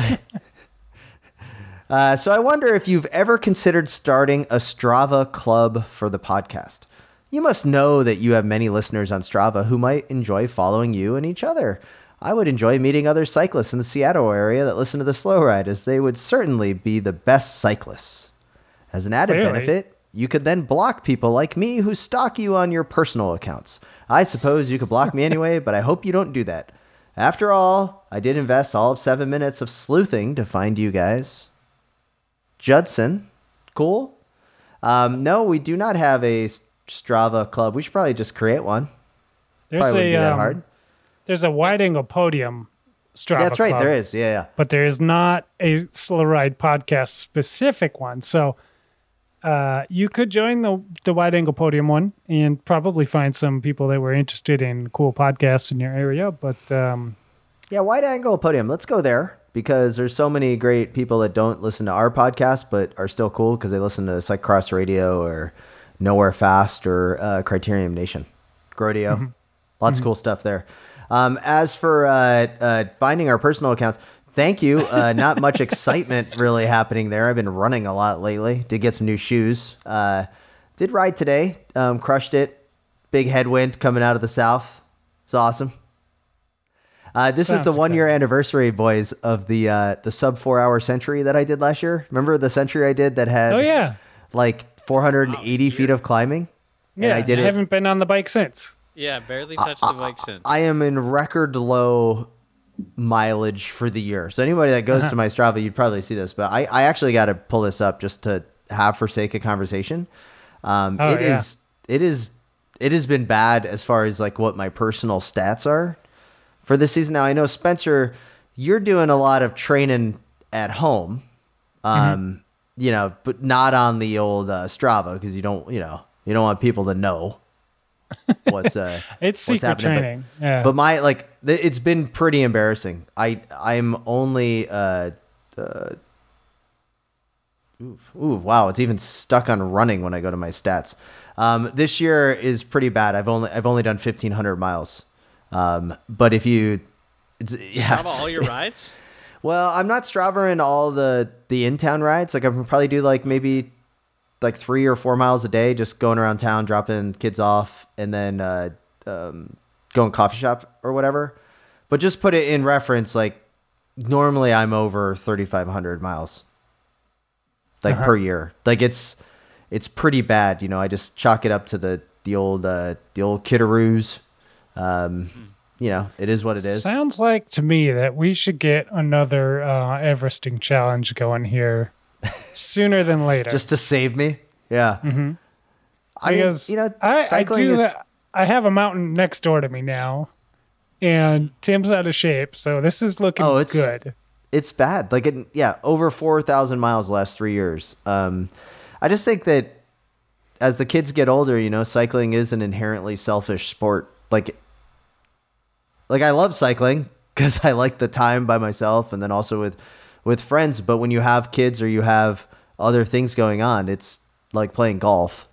Uh, so I wonder if you've ever considered starting a Strava club for the podcast. You must know that you have many listeners on Strava who might enjoy following you and each other. I would enjoy meeting other cyclists in the Seattle area that listen to the Slow Ride, as they would certainly be the best cyclists. As an added Clearly. benefit, you could then block people like me who stalk you on your personal accounts. I suppose you could block me anyway, but I hope you don't do that. After all, I did invest all of seven minutes of sleuthing to find you guys. Judson, cool. Um, no, we do not have a Strava club. We should probably just create one. There's probably a be that um, hard. There's a Wide Angle Podium Strava. That's right, club, there is. Yeah, yeah. But there is not a Slow Ride podcast specific one. So uh, you could join the the Wide Angle Podium one and probably find some people that were interested in cool podcasts in your area. But um, yeah, Wide Angle Podium. Let's go there. Because there's so many great people that don't listen to our podcast, but are still cool because they listen to Cyclocross Radio or Nowhere Fast or uh, Criterium Nation, Grodio, mm-hmm. lots mm-hmm. of cool stuff there. Um, as for uh, uh, finding our personal accounts, thank you. Uh, not much excitement really happening there. I've been running a lot lately. Did get some new shoes. Uh, did ride today. Um, crushed it. Big headwind coming out of the south. It's awesome. Uh, this Sounds is the one exciting. year anniversary, boys, of the uh, the sub four hour century that I did last year. Remember the century I did that had oh, yeah. like four hundred eighty feet of climbing? Yeah, and I, did I haven't been on the bike since. Yeah, barely touched I, the bike since. I, I am in record low mileage for the year. So anybody that goes uh-huh. to my Strava, you'd probably see this. But I, I actually got to pull this up just to have for sake of conversation. Um, oh, it yeah. is, it is, it has been bad as far as like what my personal stats are for this season. Now, I know, Spencer, you're doing a lot of training at home, um, mm-hmm. you know, but not on the old uh, Strava because you don't, you know, you don't want people to know what's uh, it's secret what's training. But, yeah. but my like, th- it's been pretty embarrassing. I I'm only uh, uh, ooh, ooh, wow, it's even stuck on running when I go to my stats. Um, this year is pretty bad. I've only I've only done fifteen hundred miles. Um, but if you, it's, yeah, Strava all your rides? Well, I'm not Strava-ing all the, the in-town rides. Like I can probably do like maybe like three or four miles a day, just going around town, dropping kids off and then, uh, um, going coffee shop or whatever, but just put it in reference. Like normally I'm over thirty-five hundred miles like uh-huh. per year. Like it's, it's pretty bad. You know, I just chalk it up to the, the old, uh, the old kiddaroos. Um, you know, it is what it is. Sounds like to me that we should get another uh, Everesting challenge going here sooner than later. Just to save me, yeah. Mm-hmm. I because mean, you know, I, I do. Is... The, I have a mountain next door to me now, and Tim's out of shape, so this is looking oh, it's, good. It's bad. Like, it, yeah, over four thousand miles the last three years. Um, I just think that as the kids get older, you know, cycling is an inherently selfish sport. Like, like I love cycling because I like the time by myself and then also with, with friends. But when you have kids or you have other things going on, it's like playing golf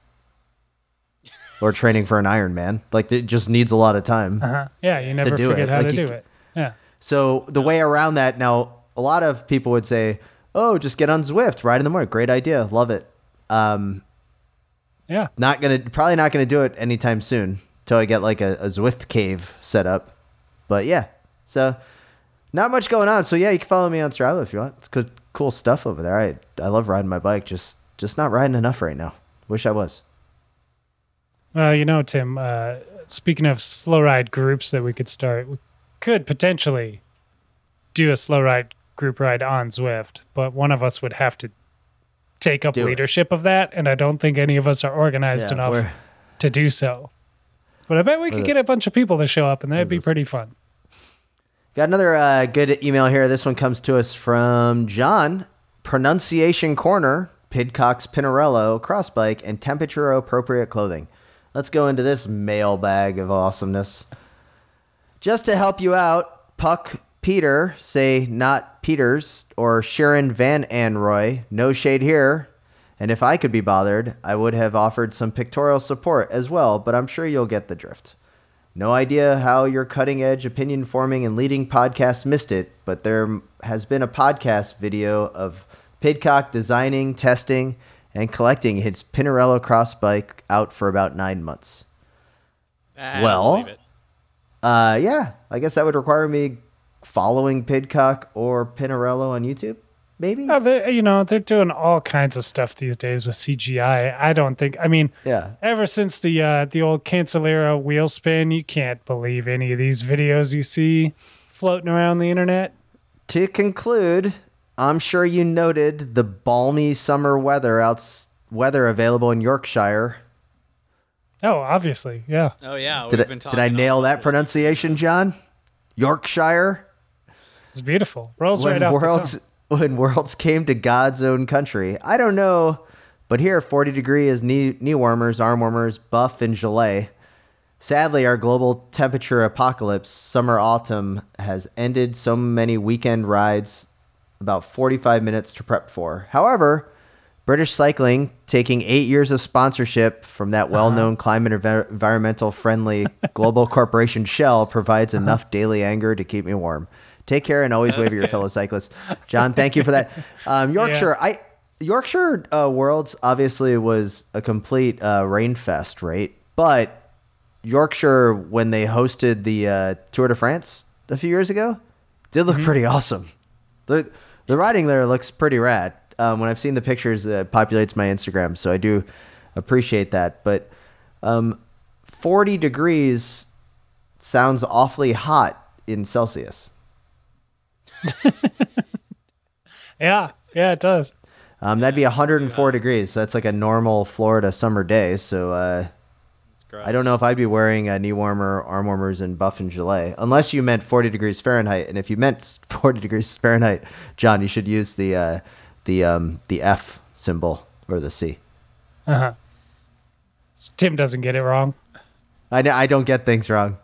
or training for an Ironman. Like it just needs a lot of time. Uh-huh. Yeah. You never forget how to do it. Yeah. So the way around that now, a lot of people would say, oh, just get on Zwift, ride in the morning. Great idea. Love it. Um, yeah. Not going to, probably not going to do it anytime soon. Till I get like a, a Zwift cave set up. But yeah, so not much going on. So yeah, you can follow me on Strava if you want. It's good, cool stuff over there. I I love riding my bike. Just just not riding enough right now. Wish I was. Well, you know, Tim, uh, speaking of slow ride groups that we could start, we could potentially do a slow ride group ride on Zwift, but one of us would have to take up do leadership it. of that. And I don't think any of us are organized yeah, enough to do so. But I bet we could get a bunch of people to show up, and that'd be pretty fun. Got another uh, good email here. This one comes to us from John. Pronunciation Corner, Pidcock's Pinarello, Cross Bike, and temperature-appropriate clothing. Let's go into this mailbag of awesomeness. Just to help you out, Puck Peter, say not Peters, or Sharon Van Anroy, no shade here. And if I could be bothered, I would have offered some pictorial support as well, but I'm sure you'll get the drift. No idea how your cutting-edge opinion-forming and leading podcast missed it, but there has been a podcast video of Pidcock designing, testing, and collecting his Pinarello cross bike out for about nine months. I well, uh, yeah, I guess that would require me following Pidcock or Pinarello on YouTube. Maybe oh, you know they're doing all kinds of stuff these days with C G I. I don't think. I mean, yeah. Ever since the uh, the old Cancellara wheel spin, you can't believe any of these videos you see floating around the internet. To conclude, I'm sure you noted the balmy summer weather outs weather available in Yorkshire. Oh, obviously, yeah. Oh, yeah. Did, been I, did I nail that before. pronunciation, John? Yorkshire? It's beautiful. Rolls when right worlds, off the tongue. When worlds came to God's own country. I don't know, but here forty degree is knee, knee warmers, arm warmers, buff, and gilet. Sadly, our global temperature apocalypse, summer-autumn, has ended so many weekend rides about forty-five minutes to prep for. However, British Cycling, taking eight years of sponsorship from that well-known uh-huh. climate env- environmental-friendly global corporation Shell, provides uh-huh. enough daily anger to keep me warm. Take care and always That's wave at your fellow cyclists. John, thank you for that. Um, Yorkshire, yeah. I Yorkshire uh, Worlds obviously was a complete uh, rain fest, right? But Yorkshire, when they hosted the uh, Tour de France a few years ago, did look mm-hmm. pretty awesome. The the riding there looks pretty rad. Um, when I've seen the pictures, uh, it populates my Instagram, so I do appreciate that. But um, forty degrees sounds awfully hot in Celsius. yeah, yeah, it does. Um, that'd be one hundred four degrees. So that's like a normal Florida summer day. So uh, I don't know if I'd be wearing a knee warmer, arm warmers, and buff and gilet, unless you meant forty degrees Fahrenheit. And if you meant forty degrees Fahrenheit, John, you should use the... Uh, The um the F symbol or the C. Uh huh. Tim doesn't get it wrong. I I don't get things wrong.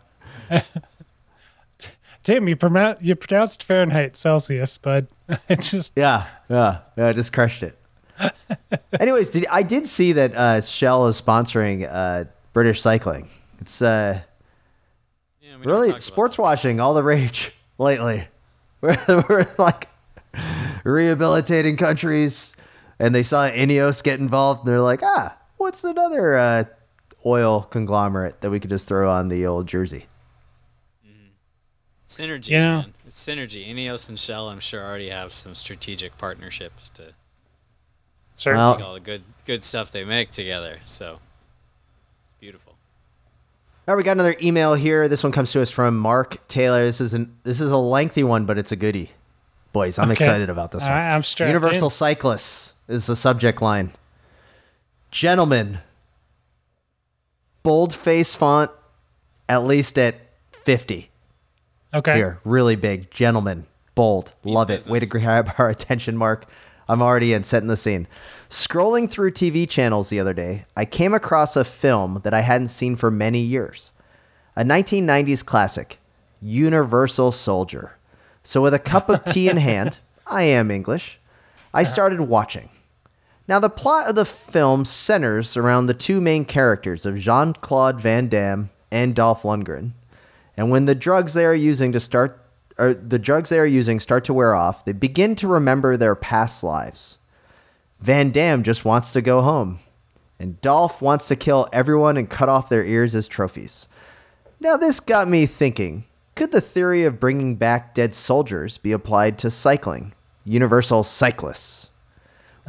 Tim, you pronounce you pronounced Fahrenheit Celsius, but it just yeah yeah yeah I just crushed it. Anyways, did, I did see that uh, Shell is sponsoring uh, British Cycling. It's uh yeah, really sports washing all the rage lately. We're we're like. rehabilitating countries, and they saw Ineos get involved, and they're like, ah, what's another uh, oil conglomerate that we could just throw on the old jersey? Mm. Synergy, you know, man. It's synergy. Ineos and Shell, I'm sure, already have some strategic partnerships to make well, all the good good stuff they make together. So it's beautiful. All right, we got another email here. This one comes to us from Mark Taylor. This is an this is a lengthy one, but it's a goodie. Boys, I'm okay. excited about this one. Right, I'm strapped Universal in. Cyclists is the subject line. Gentlemen, bold face font, at least at fifty. Okay. Here, really big. Gentlemen, bold. These Love business. It. Way to grab our attention, Mark. I'm already in, setting the scene. Scrolling through T V channels the other day, I came across a film that I hadn't seen for many years. A nineteen nineties classic, Universal Soldier. So with a cup of tea in hand, I am English, I started watching. Now the plot of the film centers around the two main characters of Jean-Claude Van Damme and Dolph Lundgren. And when the drugs they are using to start or the drugs they are using start to wear off, they begin to remember their past lives. Van Damme just wants to go home, and Dolph wants to kill everyone and cut off their ears as trophies. Now this got me thinking. Could the theory of bringing back dead soldiers be applied to cycling? Universal cyclists.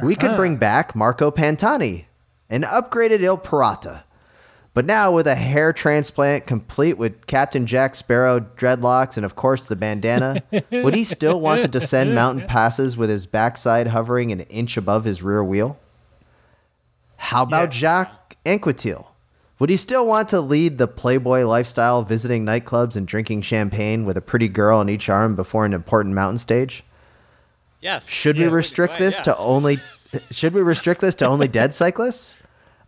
We could bring back Marco Pantani, an upgraded Il Pirata, but now with a hair transplant complete with Captain Jack Sparrow dreadlocks and, of course, the bandana. Would he still want to descend mountain passes with his backside hovering an inch above his rear wheel? How about yes. Jacques Anquetil? Would he still want to lead the playboy lifestyle, visiting nightclubs and drinking champagne with a pretty girl on each arm before an important mountain stage? Yes. Should yes, we restrict this yeah. to only should we restrict this to only dead cyclists?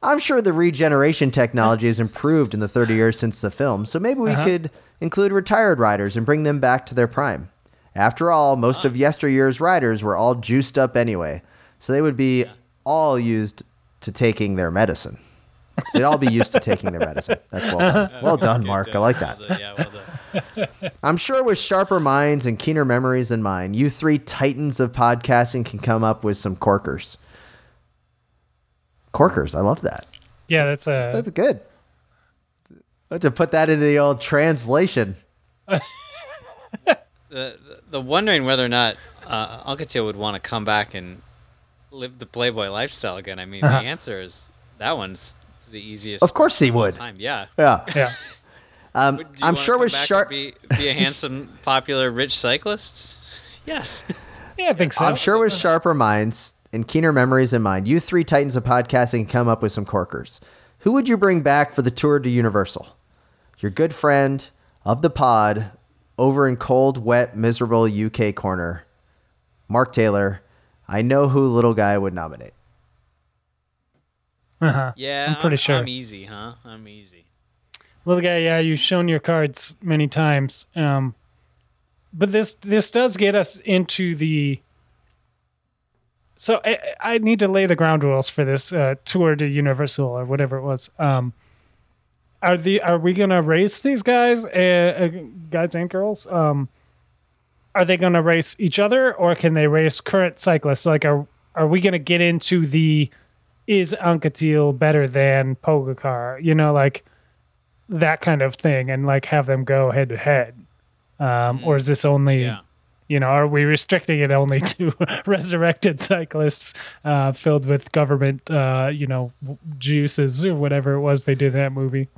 I'm sure the regeneration technology has improved in the thirty years since the film, so maybe we uh-huh. could include retired riders and bring them back to their prime. After all, most uh-huh. of yesteryear's riders were all juiced up anyway, so they would be yeah. all used to taking their medicine. So they'd all be used to taking their medicine. That's well done. Well done, Mark. I like that. Yeah, well done. I'm sure with sharper minds and keener memories than mine, you three titans of podcasting can come up with some corkers. Corkers. I love that. Yeah, that's a... That's good. I have to put that into the old translation. the, the, the wondering whether or not uh, Anquetil would want to come back and live the playboy lifestyle again. I mean, uh-huh. the answer is that one's... the easiest of course he would time. yeah yeah yeah um I'm sure with sharp be, be a handsome popular rich cyclist yes yeah I think so I'm sure with sharper minds and keener memories in mind you three titans of podcasting come up with some corkers who would you bring back for the tour to Universal? Your good friend of the pod over in cold, wet, miserable U K corner, Mark Taylor. I know who little guy would nominate. Uh-huh. Yeah, I'm pretty I'm, sure. I'm easy, huh? I'm easy. Little guy, yeah, you've shown your cards many times. Um, but this this does get us into the... So I, I need to lay the ground rules for this uh, tour to Universal or whatever it was. Um, are the are we gonna race these guys, uh, uh, guys and girls? Um, are they gonna race each other, or can they race current cyclists? Like, are are we gonna get into the is Anquetil better than Pogacar? You know, like that kind of thing, and like have them go head to head, or is this only? Yeah. You know, are we restricting it only to resurrected cyclists uh, filled with government, uh, you know, juices or whatever it was they did in that movie?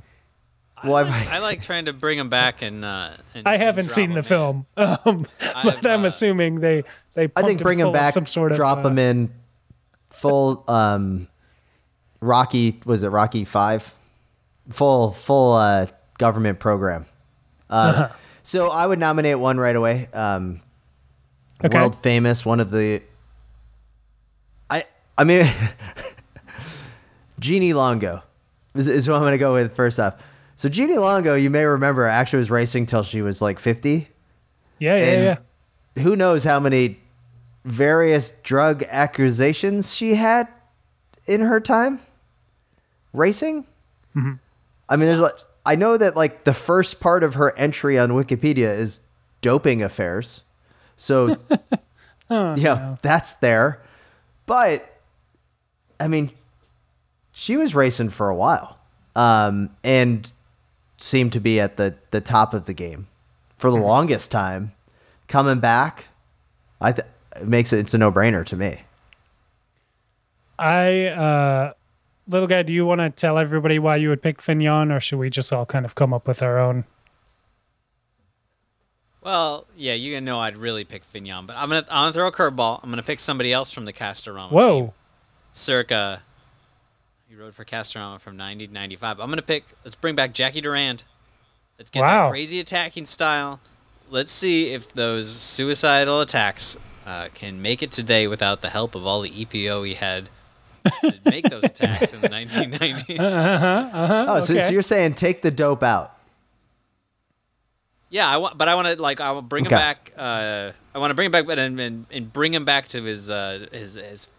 I, well, like, I like trying to bring them back and. Uh, and I haven't and seen the in. film, um, but I'm uh, assuming they they. I think bring them back, some sort of, drop uh, them in full. Um, Rocky was it Rocky Five? Full full uh, government program. Uh, uh-huh. So I would nominate one right away. Um, Okay. World famous, one of the, I I mean, Jeannie Longo is, is who I'm going to go with first off. So Jeannie Longo, you may remember, actually was racing till she was like fifty. Yeah, yeah, and yeah. Who knows how many various drug accusations she had in her time racing? Mm-hmm. I mean, there's like, I know that like the first part of her entry on Wikipedia is doping affairs. So, oh, you know, no. That's there. But, I mean, she was racing for a while um, and seemed to be at the, the top of the game for the longest time. Coming back, I th- it makes it, it's a no-brainer to me. I, uh, little guy, do you want to tell everybody why you would pick Fignon, or should we just all kind of come up with our own? Well, yeah, you know I'd really pick Fignon, but I'm gonna I'm gonna throw a curveball. I'm gonna pick somebody else from the Castorama Whoa. team. Circa, he rode for Castorama from ninety to ninety-five. I'm gonna pick. Let's bring back Jackie Durand. Let's get wow. that crazy attacking style. Let's see if those suicidal attacks uh, can make it today without the help of all the E P O he had to make those attacks in the nineteen nineties. Uh-huh, uh-huh, oh, okay. so, so you're saying take the dope out. Yeah, I want, but I want to like I will bring okay. him back. Uh, I want to bring him back, but and, and and bring him back to his uh, his his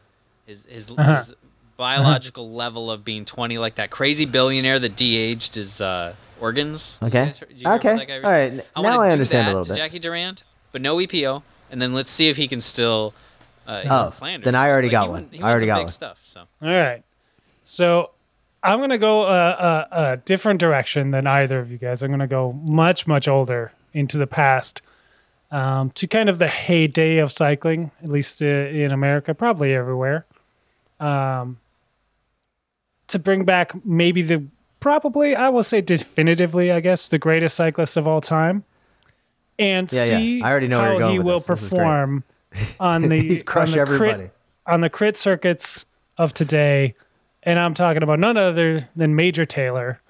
his his, uh-huh. his biological uh-huh. level of being twenty, like that crazy billionaire that de-aged his uh, organs. Okay. You guys, okay. All right. I now I understand do that a little bit. To Jackie Durand, but no E P O, and then let's see if he can still. Uh, oh, Flanders. Then I already like, got he one. Went, he I already got big one. Stuff. So. All right. So. I'm going to go a, a, a different direction than either of you guys. I'm going to go much, much older into the past um, to kind of the heyday of cycling, at least uh, in America, probably everywhere, um, to bring back maybe the probably, I will say definitively, I guess, the greatest cyclist of all time and yeah, see yeah. I already know how going he will this. perform this on the, crush on, the everybody. Crit, on the crit circuits of today. And I'm talking about none other than Major Taylor.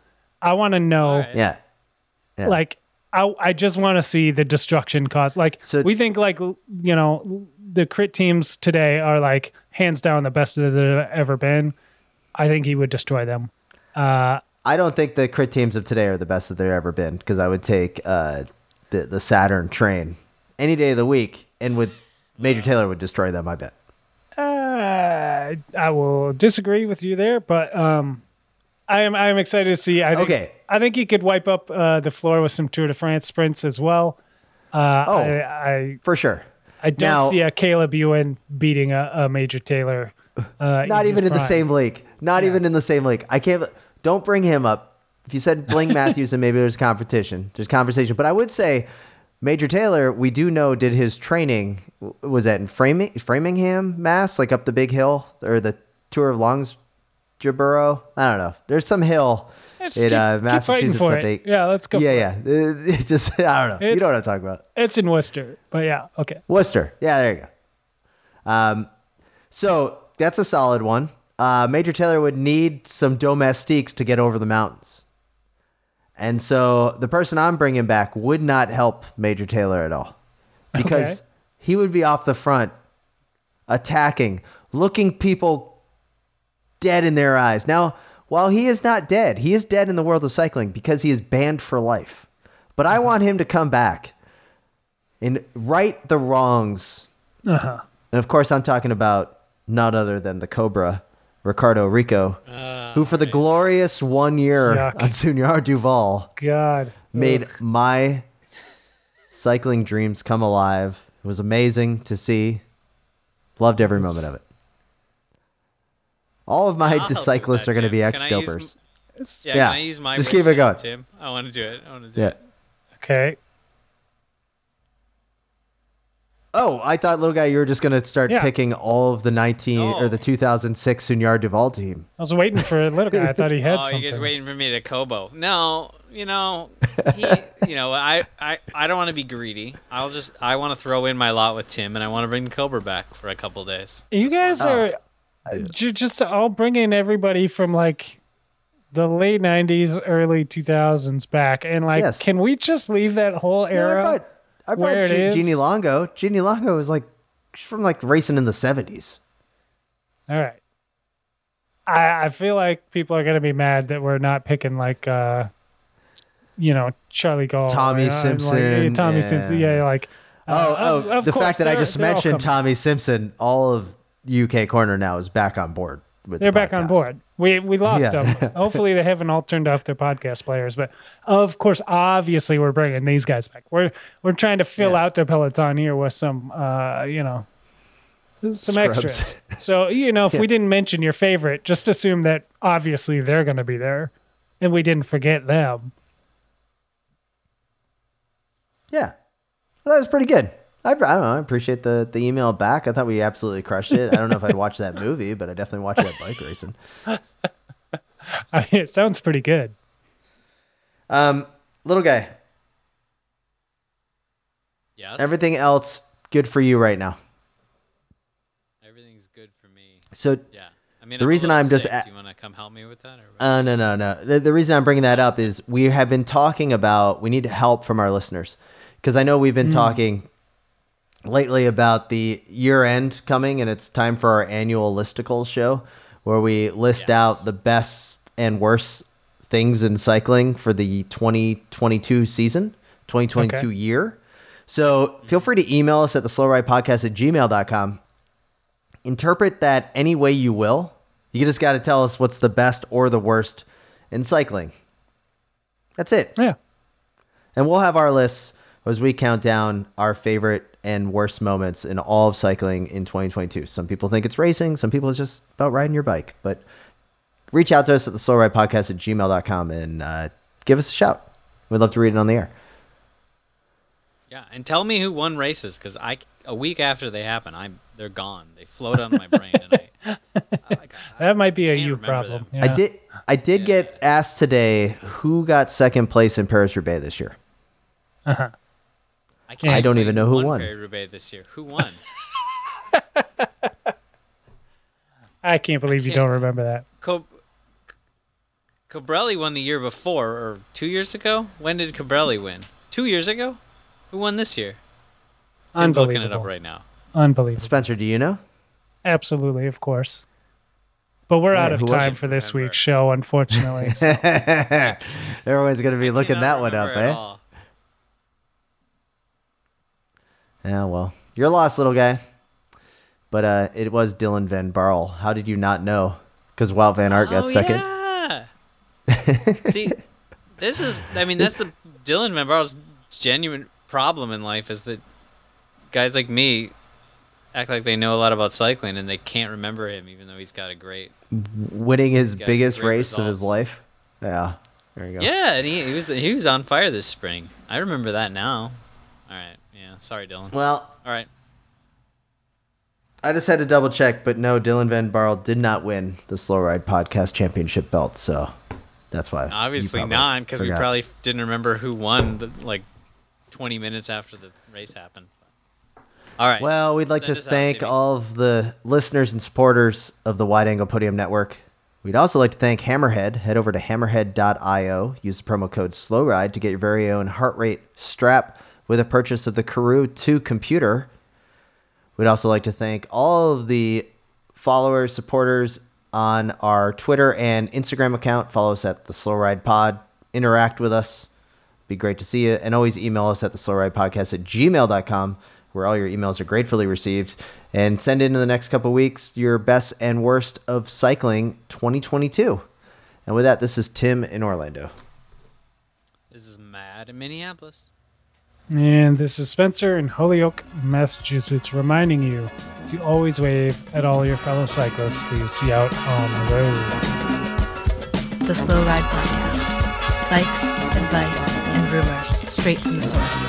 I want to know. Right. Yeah. yeah. Like, I I just want to see the destruction caused. Like, so, we think, like, you know, the crit teams today are, like, hands down the best that they've ever been. I think he would destroy them. Uh, I don't think the crit teams of today are the best that they've ever been, because I would take uh, the, the Saturn train any day of the week, and with Major Taylor would destroy them, I bet. Uh, I will disagree with you there, but um, I am I am excited to see. I think, okay. I think he could wipe up uh, the floor with some Tour de France sprints as well. Uh, oh, I, I, for sure. I don't now, see a Caleb Ewan beating a, a Major Taylor. Uh, not even in prime. the same league. Not yeah. even in the same league. I can't. Don't bring him up. If you said Bling Matthews, then maybe there's competition. There's conversation. But I would say Major Taylor, we do know, did his training, was that in Framing, Framingham, Mass, like up the big hill or the Tour of Longsborough? I don't know. There's some hill in keep, uh, Massachusetts. Keep for it. Yeah, let's go. Yeah, for yeah. It. It just, I don't know. It's, you know what I'm talking about. It's in Worcester, but yeah, okay. Worcester. Yeah, there you go. Um, so that's a solid one. uh, Major Taylor would need some domestiques to get over the mountains. And so the person I'm bringing back would not help Major Taylor at all, because okay. he would be off the front, attacking, looking people dead in their eyes. Now, while he is not dead, he is dead in the world of cycling because he is banned for life. But I want him to come back and right the wrongs. Uh-huh. And of course, I'm talking about not other than the Cobra, Ricardo Rico, uh, who for the glorious one year yuck. on Senior Duval God. made Ugh. my cycling dreams come alive. It was amazing to see. Loved every moment of it. All of my I'll cyclists are going to be ex-dopers. Use, yeah, yeah. Can I use my just keep it going, Tim. I want to do it. I want to do yeah. it. Okay. Oh, I thought, little guy, you were just going to start yeah. picking all of the nineteen oh. or the two thousand six Sunyard Duval team. I was waiting for little guy. I thought he had. Oh, something. You guys waiting for me to Kobo? No, you know, he, you know, I, I, I don't want to be greedy. I'll just, I want to throw in my lot with Tim, and I want to bring the Cobra back for a couple of days. You guys oh. are. Just I'll bring in everybody from like the late nineties, early two thousands back, and like, yes. can we just leave that whole era? No, I brought, I brought G- Jeannie Longo. Jeannie Longo was like from like racing in the seventies. All right, I, I feel like people are gonna be mad that we're not picking like, uh, you know, Charlie Gall, Tommy right? Simpson, like, Tommy yeah. Simpson. Yeah, like uh, oh, of, oh, of the fact that I just mentioned Tommy Simpson, all of. U K Corner now is back on board. With They're the back on board. We we lost yeah. them. Hopefully they haven't all turned off their podcast players. But of course, obviously we're bringing these guys back. We're we're trying to fill yeah. out their Peloton here with some, uh, you know, some Scrubs. extras. So, you know, if yeah. we didn't mention your favorite, just assume that obviously they're going to be there and we didn't forget them. Yeah, well, that was pretty good. I, I don't know. I appreciate the, the email back. I thought we absolutely crushed it. I don't know if I'd watch that movie, but I definitely watched that bike racing. I mean, it sounds pretty good. Um, little guy. Yes. Everything else good for you right now. Everything's good for me. So yeah. I mean, the I'm reason I'm just a- do you want to come help me with that? Or uh, no, no, no. The, the reason I'm bringing that up is we have been talking about we need help from our listeners, because I know we've been mm. talking. Lately about the year end coming, and it's time for our annual listicles show where we list yes. out the best and worst things in cycling for the twenty twenty-two season, twenty twenty-two okay. year. So feel free to email us at the slow ride podcast at gmail dot com. Interpret that any way you will. You just got to tell us what's the best or the worst in cycling. That's it. Yeah. And we'll have our lists as we count down our favorite and worst moments in all of cycling in twenty twenty-two. Some people think it's racing. Some people it's just about riding your bike. But reach out to us at the slow ride podcast at gmail dot com and uh, give us a shout. We'd love to read it on the air. Yeah, and tell me who won races, because I a week after they happen, I'm they're gone. They float out of my brain, and I, I, I that might be I a you problem. Yeah. I did I did yeah. get asked today who got second place in Paris-Roubaix this year. Uh huh. I, can't I don't even know who won, won. Paris-Roubaix this year. Who won? I can't believe I can't, you don't remember that. Co- Cobrelli won the year before, or two years ago? When did Cobrelli win? Two years ago? Who won this year? I'm looking it up right now. Unbelievable. Spencer, do you know? Absolutely, of course. But we're yeah, out of time for this remember. week's show, unfortunately. So. Everyone's going to be I looking that one up, eh? All. Yeah, well, you're lost, little guy. But uh, it was Dylan van Baarle. How did you not know? Because Wout van Aert got oh, second. Yeah. See, this is, I mean, that's the Dylan van Baarle's genuine problem in life, is that guys like me act like they know a lot about cycling and they can't remember him, even though he's got a great. Winning his biggest race results. of his life. Yeah, there you go. Yeah, and he, he was he was on fire this spring. I remember that now. All right. Sorry, Dylan. Well, all right. I just had to double check, but no, Dylan van Baarle did not win the Slow Ride Podcast Championship belt, so that's why. Obviously not, because we probably didn't remember who won the, like twenty minutes after the race happened. All right. Well, we'd like Send to thank out, all of the listeners and supporters of the Wide Angle Podium Network. We'd also like to thank Hammerhead. Head over to hammerhead dot io. Use the promo code SLOWRIDE to get your very own heart rate strap with a purchase of the Karoo two computer. We'd also like to thank all of the followers, supporters on our Twitter and Instagram account. Follow us at the Slow Ride Pod. Interact with us. Be great to see you. And always email us at the Slow Ride Podcast at gmail dot com, where all your emails are gratefully received. And send in, in the next couple of weeks your best and worst of cycling twenty twenty-two. And with that, this is Tim in Orlando. This is Matt in Minneapolis. And this is Spencer in Holyoke, Massachusetts, reminding you to always wave at all your fellow cyclists that you see out on the road. The Slow Ride Podcast. Bikes, advice, and rumors straight from the source.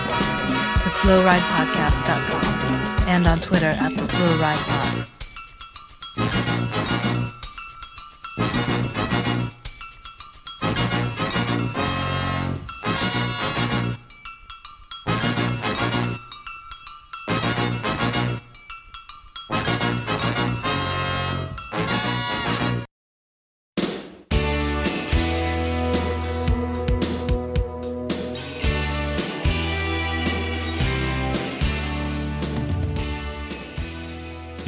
the slow ride podcast dot com and on Twitter at the Slow Ride Pod.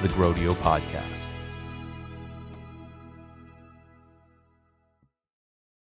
the Grodio Podcast.